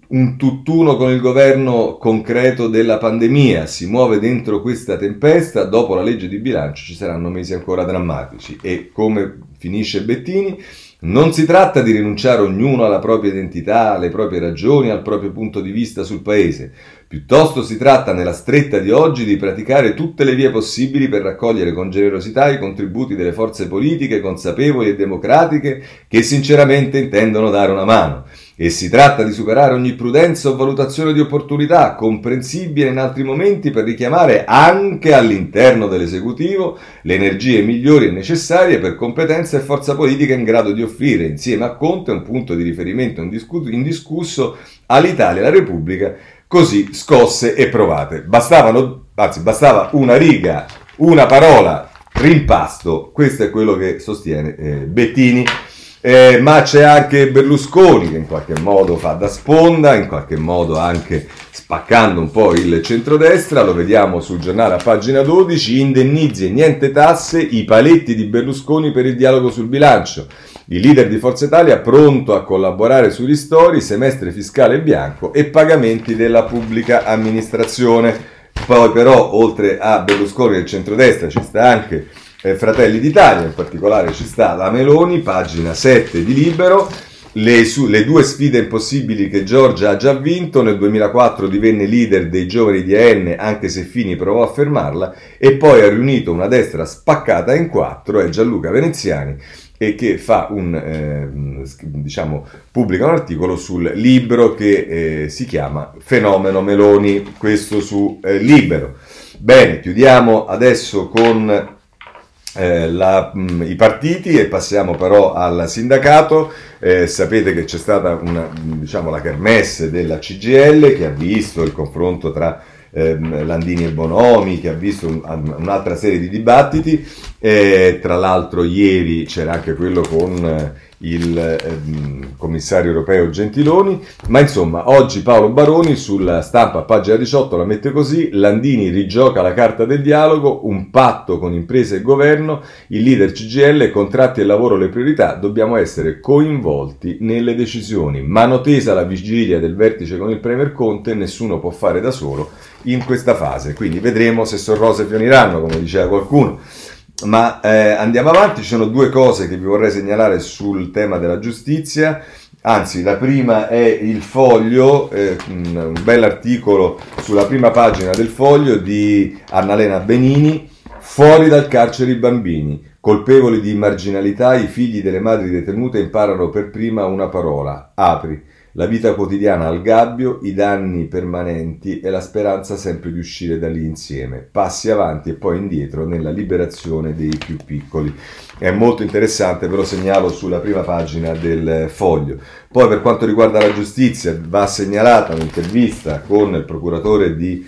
un tutt'uno con il governo concreto della pandemia, si muove dentro questa tempesta, dopo la legge di bilancio ci saranno mesi ancora drammatici. E come finisce Bettini, non si tratta di rinunciare ognuno alla propria identità, alle proprie ragioni, al proprio punto di vista sul paese, piuttosto si tratta nella stretta di oggi di praticare tutte le vie possibili per raccogliere con generosità i contributi delle forze politiche consapevoli e democratiche che sinceramente intendono dare una mano. E si tratta di superare ogni prudenza o valutazione di opportunità, comprensibile in altri momenti, per richiamare anche all'interno dell'esecutivo le energie migliori e necessarie per competenza e forza politica in grado di offrire, insieme a Conte, un punto di riferimento indiscusso all'Italia e alla Repubblica, così scosse e provate. Bastava una riga, una parola, rimpasto. Questo è quello che sostiene Bettini. Ma c'è anche Berlusconi che in qualche modo fa da sponda, in qualche modo anche spaccando un po' il centrodestra, lo vediamo sul giornale a pagina 12, "Indennizi e niente tasse, i paletti di Berlusconi per il dialogo sul bilancio". Il leader di Forza Italia pronto a collaborare sui ristori, semestre fiscale bianco e pagamenti della pubblica amministrazione. Poi però, oltre a Berlusconi e il centrodestra, ci sta anche Fratelli d'Italia, in particolare ci sta la Meloni, pagina 7 di Libero, le due sfide impossibili che Giorgia ha già vinto, nel 2004 divenne leader dei giovani di AN anche se Fini provò a fermarla, e poi ha riunito una destra spaccata in 4, è Gianluca Veneziani, e che fa pubblica un articolo sul libro che si chiama "Fenomeno Meloni", questo su Libero. Bene, chiudiamo adesso con i partiti e passiamo però al sindacato. Sapete che c'è stata la kermesse della CGIL, che ha visto il confronto tra Landini e Bonomi, che ha visto un'altra serie di dibattiti, tra l'altro ieri c'era anche quello con il commissario europeo Gentiloni, ma insomma oggi Paolo Baroni sulla Stampa, pagina 18, la mette così: "Landini rigioca la carta del dialogo, un patto con imprese e governo, il leader CGIL, contratti e lavoro le priorità, dobbiamo essere coinvolti nelle decisioni, mano tesa alla vigilia del vertice con il Premier Conte, nessuno può fare da solo in questa fase". Quindi vedremo se son rose fioriranno, come diceva qualcuno. Ma andiamo avanti, ci sono due cose che vi vorrei segnalare sul tema della giustizia, anzi la prima è il Foglio, un bell'articolo sulla prima pagina del Foglio di Annalena Benini, Fuori dal carcere i bambini. Colpevoli di marginalità, i figli delle madri detenute imparano per prima una parola: apri. La vita quotidiana al gabbio, i danni permanenti e la speranza sempre di uscire da lì insieme. Passi avanti e poi indietro nella liberazione dei più piccoli. È molto interessante, ve lo segnalo sulla prima pagina del Foglio. Poi per quanto riguarda la giustizia, va segnalata un'intervista con il procuratore di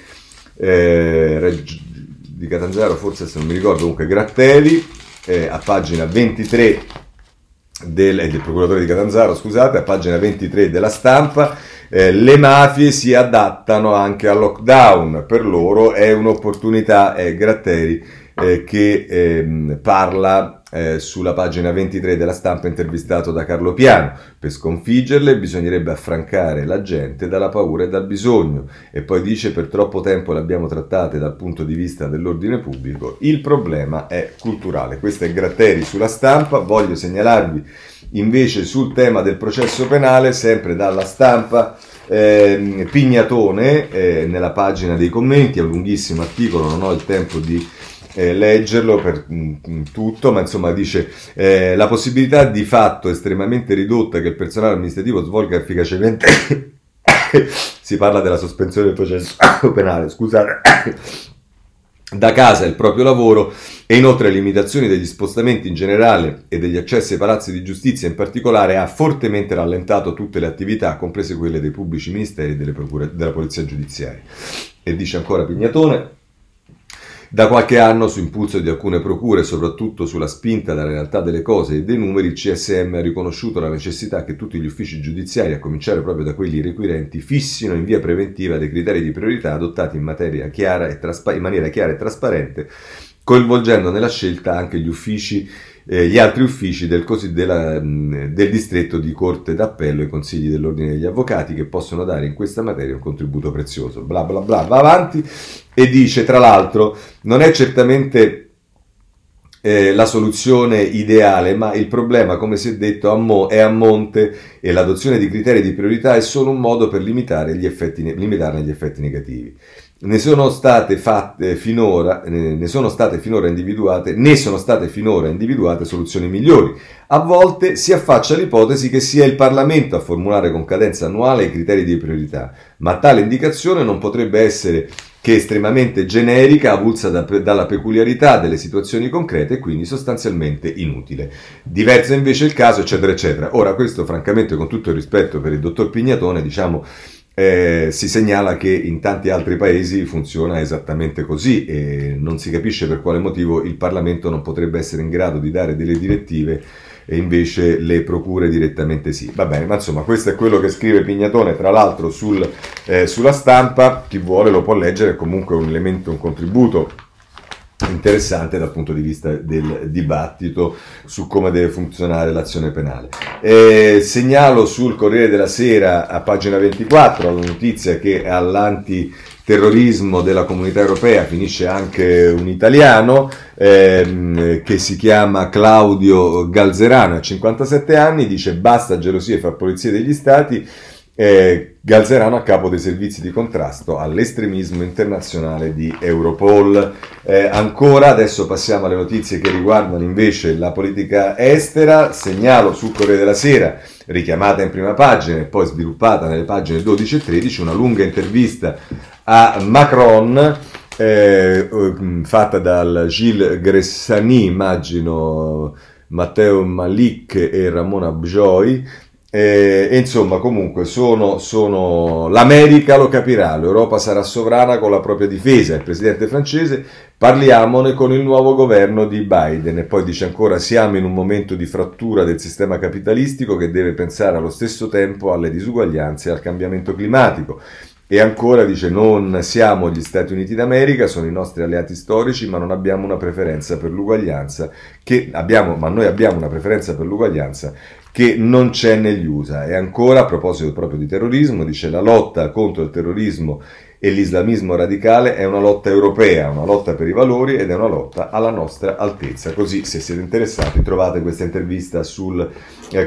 Catanzaro, forse se non mi ricordo, comunque Gratteri, a pagina 23 del procuratore di Catanzaro, scusate, a pagina 23 della Stampa. Le mafie si adattano anche al lockdown, per loro è un'opportunità, è Gratteri che parla sulla pagina 23 della Stampa, intervistato da Carlo Piano. Per sconfiggerle bisognerebbe affrancare la gente dalla paura e dal bisogno. E poi dice: per troppo tempo le abbiamo trattate dal punto di vista dell'ordine pubblico, il problema è culturale. Questo è Gratteri sulla Stampa. Voglio segnalarvi invece sul tema del processo penale, sempre dalla Stampa, Pignatone, nella pagina dei commenti, è un lunghissimo articolo, non ho il tempo di leggerlo per tutto, ma insomma dice: la possibilità di fatto estremamente ridotta che il personale amministrativo svolga efficacemente si parla della sospensione del processo penale, scusate, da casa il proprio lavoro, e inoltre limitazioni degli spostamenti in generale e degli accessi ai palazzi di giustizia in particolare, ha fortemente rallentato tutte le attività, comprese quelle dei pubblici ministeri e della polizia giudiziaria. E dice ancora Pignatone: da qualche anno, su impulso di alcune procure, soprattutto sulla spinta dalla realtà delle cose e dei numeri, il CSM ha riconosciuto la necessità che tutti gli uffici giudiziari, a cominciare proprio da quelli requirenti, fissino in via preventiva dei criteri di priorità adottati in maniera chiara e trasparente, coinvolgendo nella scelta anche gli uffici, gli altri uffici del distretto di Corte d'Appello e i consigli dell'Ordine degli Avvocati, che possono dare in questa materia un contributo prezioso. Bla bla bla, va avanti e dice, tra l'altro, non è certamente la soluzione ideale, ma il problema, come si è detto, è a monte, e l'adozione di criteri di priorità è solo un modo per limitarne gli effetti negativi. Ne sono state finora individuate soluzioni migliori. A volte si affaccia l'ipotesi che sia il Parlamento a formulare con cadenza annuale i criteri di priorità, ma tale indicazione non potrebbe essere che estremamente generica, avulsa dalla peculiarità delle situazioni concrete e quindi sostanzialmente inutile. Diverso invece il caso, eccetera, eccetera. Ora, questo francamente, con tutto il rispetto per il dottor Pignatone, diciamo, si segnala che in tanti altri paesi funziona esattamente così, e non si capisce per quale motivo il Parlamento non potrebbe essere in grado di dare delle direttive e invece le procure direttamente sì. Va bene, ma insomma questo è quello che scrive Pignatone, tra l'altro sulla Stampa. Chi vuole lo può leggere, è comunque un elemento, un contributo interessante dal punto di vista del dibattito su come deve funzionare l'azione penale. Segnalo sul Corriere della Sera, a pagina 24, la notizia che all'antiterrorismo della Comunità Europea finisce anche un italiano che si chiama Claudio Galzerano, ha 57 anni, dice basta gelosie fra polizia degli stati. Galzerano a capo dei servizi di contrasto all'estremismo internazionale di Europol. Ancora, adesso passiamo alle notizie che riguardano invece la politica estera. Segnalo sul Corriere della Sera, richiamata in prima pagina e poi sviluppata nelle pagine 12 e 13, una lunga intervista a Macron fatta dal Gilles Gressani, immagino Matteo Malik e Ramona Abjoy. Insomma, comunque sono l'America lo capirà, l'Europa sarà sovrana con la propria difesa, il presidente francese, parliamone con il nuovo governo di Biden. E poi dice ancora: siamo in un momento di frattura del sistema capitalistico che deve pensare allo stesso tempo alle disuguaglianze e al cambiamento climatico. E ancora dice: non siamo gli Stati Uniti d'America, sono i nostri alleati storici, ma non abbiamo una preferenza per l'uguaglianza noi abbiamo una preferenza per l'uguaglianza che non c'è negli USA. E ancora, a proposito proprio di terrorismo, dice: la lotta contro il terrorismo e l'islamismo radicale è una lotta europea, una lotta per i valori ed è una lotta alla nostra altezza. Così, se siete interessati, trovate questa intervista sul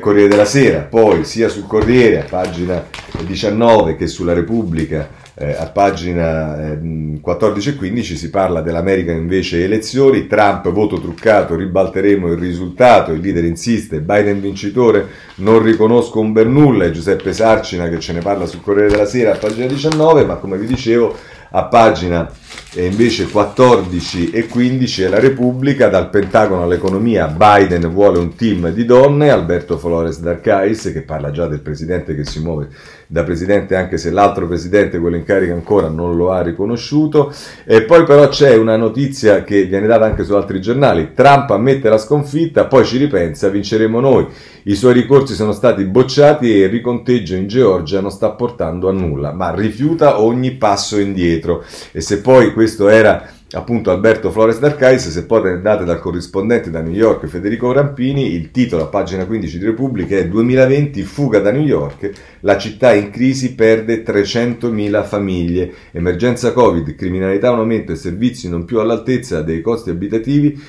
Corriere della Sera, poi sia sul Corriere a pagina 19 che sulla Repubblica a pagina 14 e 15 si parla dell'America invece elezioni, Trump voto truccato, ribalteremo il risultato, il leader insiste, Biden vincitore, non riconosco un bel nulla, è Giuseppe Sarcina che ce ne parla sul Corriere della Sera a pagina 19, ma come vi dicevo a pagina invece 14 e 15 è la Repubblica, dal Pentagono all'economia, Biden vuole un team di donne, Alberto Flores d'Arcais che parla già del presidente che si muove da presidente anche se l'altro presidente, quello in carica ancora, non lo ha riconosciuto. E poi però c'è una notizia che viene data anche su altri giornali, Trump ammette la sconfitta, poi ci ripensa, vinceremo noi, i suoi ricorsi sono stati bocciati e il riconteggio in Georgia non sta portando a nulla, ma rifiuta ogni passo indietro. E se poi, questo era appunto Alberto Flores d'Arcais, se poi andate dal corrispondente da New York Federico Rampini, il titolo a pagina 15 di Repubblica è 2020 fuga da New York, la città in crisi perde 300.000 famiglie, emergenza Covid, criminalità in aumento e servizi non più all'altezza dei costi abitativi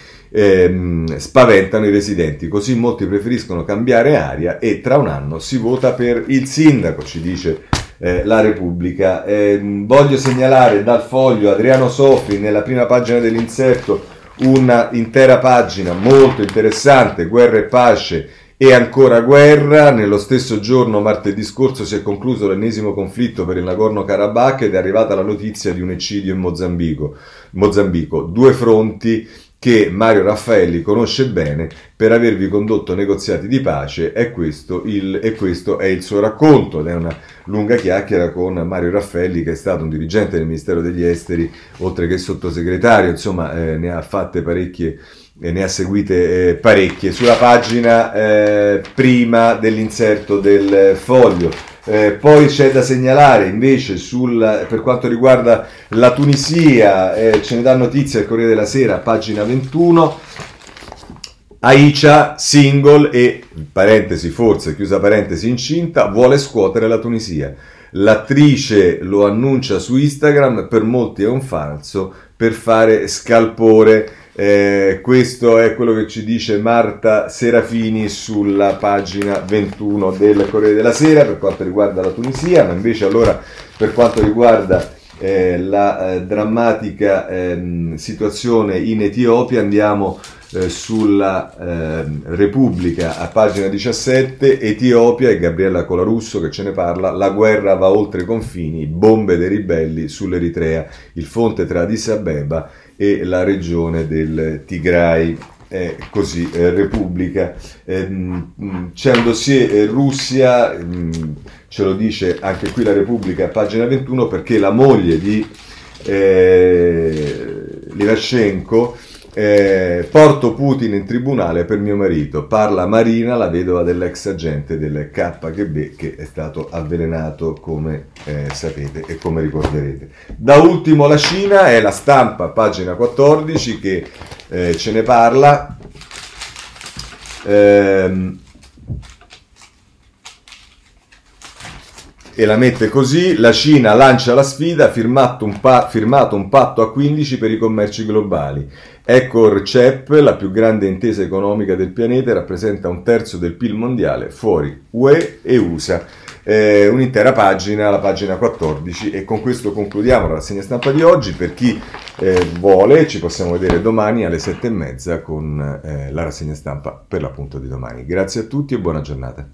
spaventano i residenti, così molti preferiscono cambiare aria e tra un anno si vota per il sindaco, ci dice la Repubblica. Voglio segnalare dal Foglio Adriano Sofri nella prima pagina dell'inserto una intera pagina molto interessante, guerra e pace e ancora guerra. Nello stesso giorno, martedì scorso, si è concluso l'ennesimo conflitto per il Nagorno-Karabakh ed è arrivata la notizia di un eccidio in Mozambico, due fronti che Mario Raffaelli conosce bene per avervi condotto negoziati di pace, e questo è il suo racconto, ed è una lunga chiacchiera con Mario Raffaelli, che è stato un dirigente del Ministero degli Esteri, oltre che sottosegretario, insomma ne ha fatte parecchie, ne ha seguite parecchie. Sulla pagina prima dell'inserto del Foglio. Poi c'è da segnalare invece per quanto riguarda la Tunisia, ce ne dà notizia il Corriere della Sera, pagina 21, Aisha, single e, parentesi forse, chiusa parentesi, incinta, vuole scuotere la Tunisia. L'attrice lo annuncia su Instagram, per molti è un falso, per fare scalpore. Questo è quello che ci dice Marta Serafini sulla pagina 21 del Corriere della Sera per quanto riguarda la Tunisia. Ma invece allora per quanto riguarda la drammatica situazione in Etiopia andiamo sulla Repubblica a pagina 17, Etiopia e Gabriella Colarusso che ce ne parla, la guerra va oltre i confini, bombe dei ribelli sull'Eritrea, il fonte tra Addis Abeba e la regione del Tigray, così Repubblica. C'è un dossier Russia, ce lo dice anche qui la Repubblica a pagina 21, perché la moglie di Livashenko porto Putin in tribunale per mio marito, parla Marina, la vedova dell'ex agente del KGB che è stato avvelenato, come sapete e come ricorderete. Da ultimo la Cina, è la Stampa pagina 14 che ce ne parla, e la mette così, la Cina lancia la sfida, firmato un patto a 15 per i commerci globali. Ecco il CEP, la più grande intesa economica del pianeta, rappresenta un terzo del PIL mondiale, fuori UE e USA. Un'intera pagina, la pagina 14, e con questo concludiamo la rassegna stampa di oggi. Per chi vuole ci possiamo vedere domani alle 7:30 con la rassegna stampa per l'appunto di domani. Grazie a tutti e buona giornata.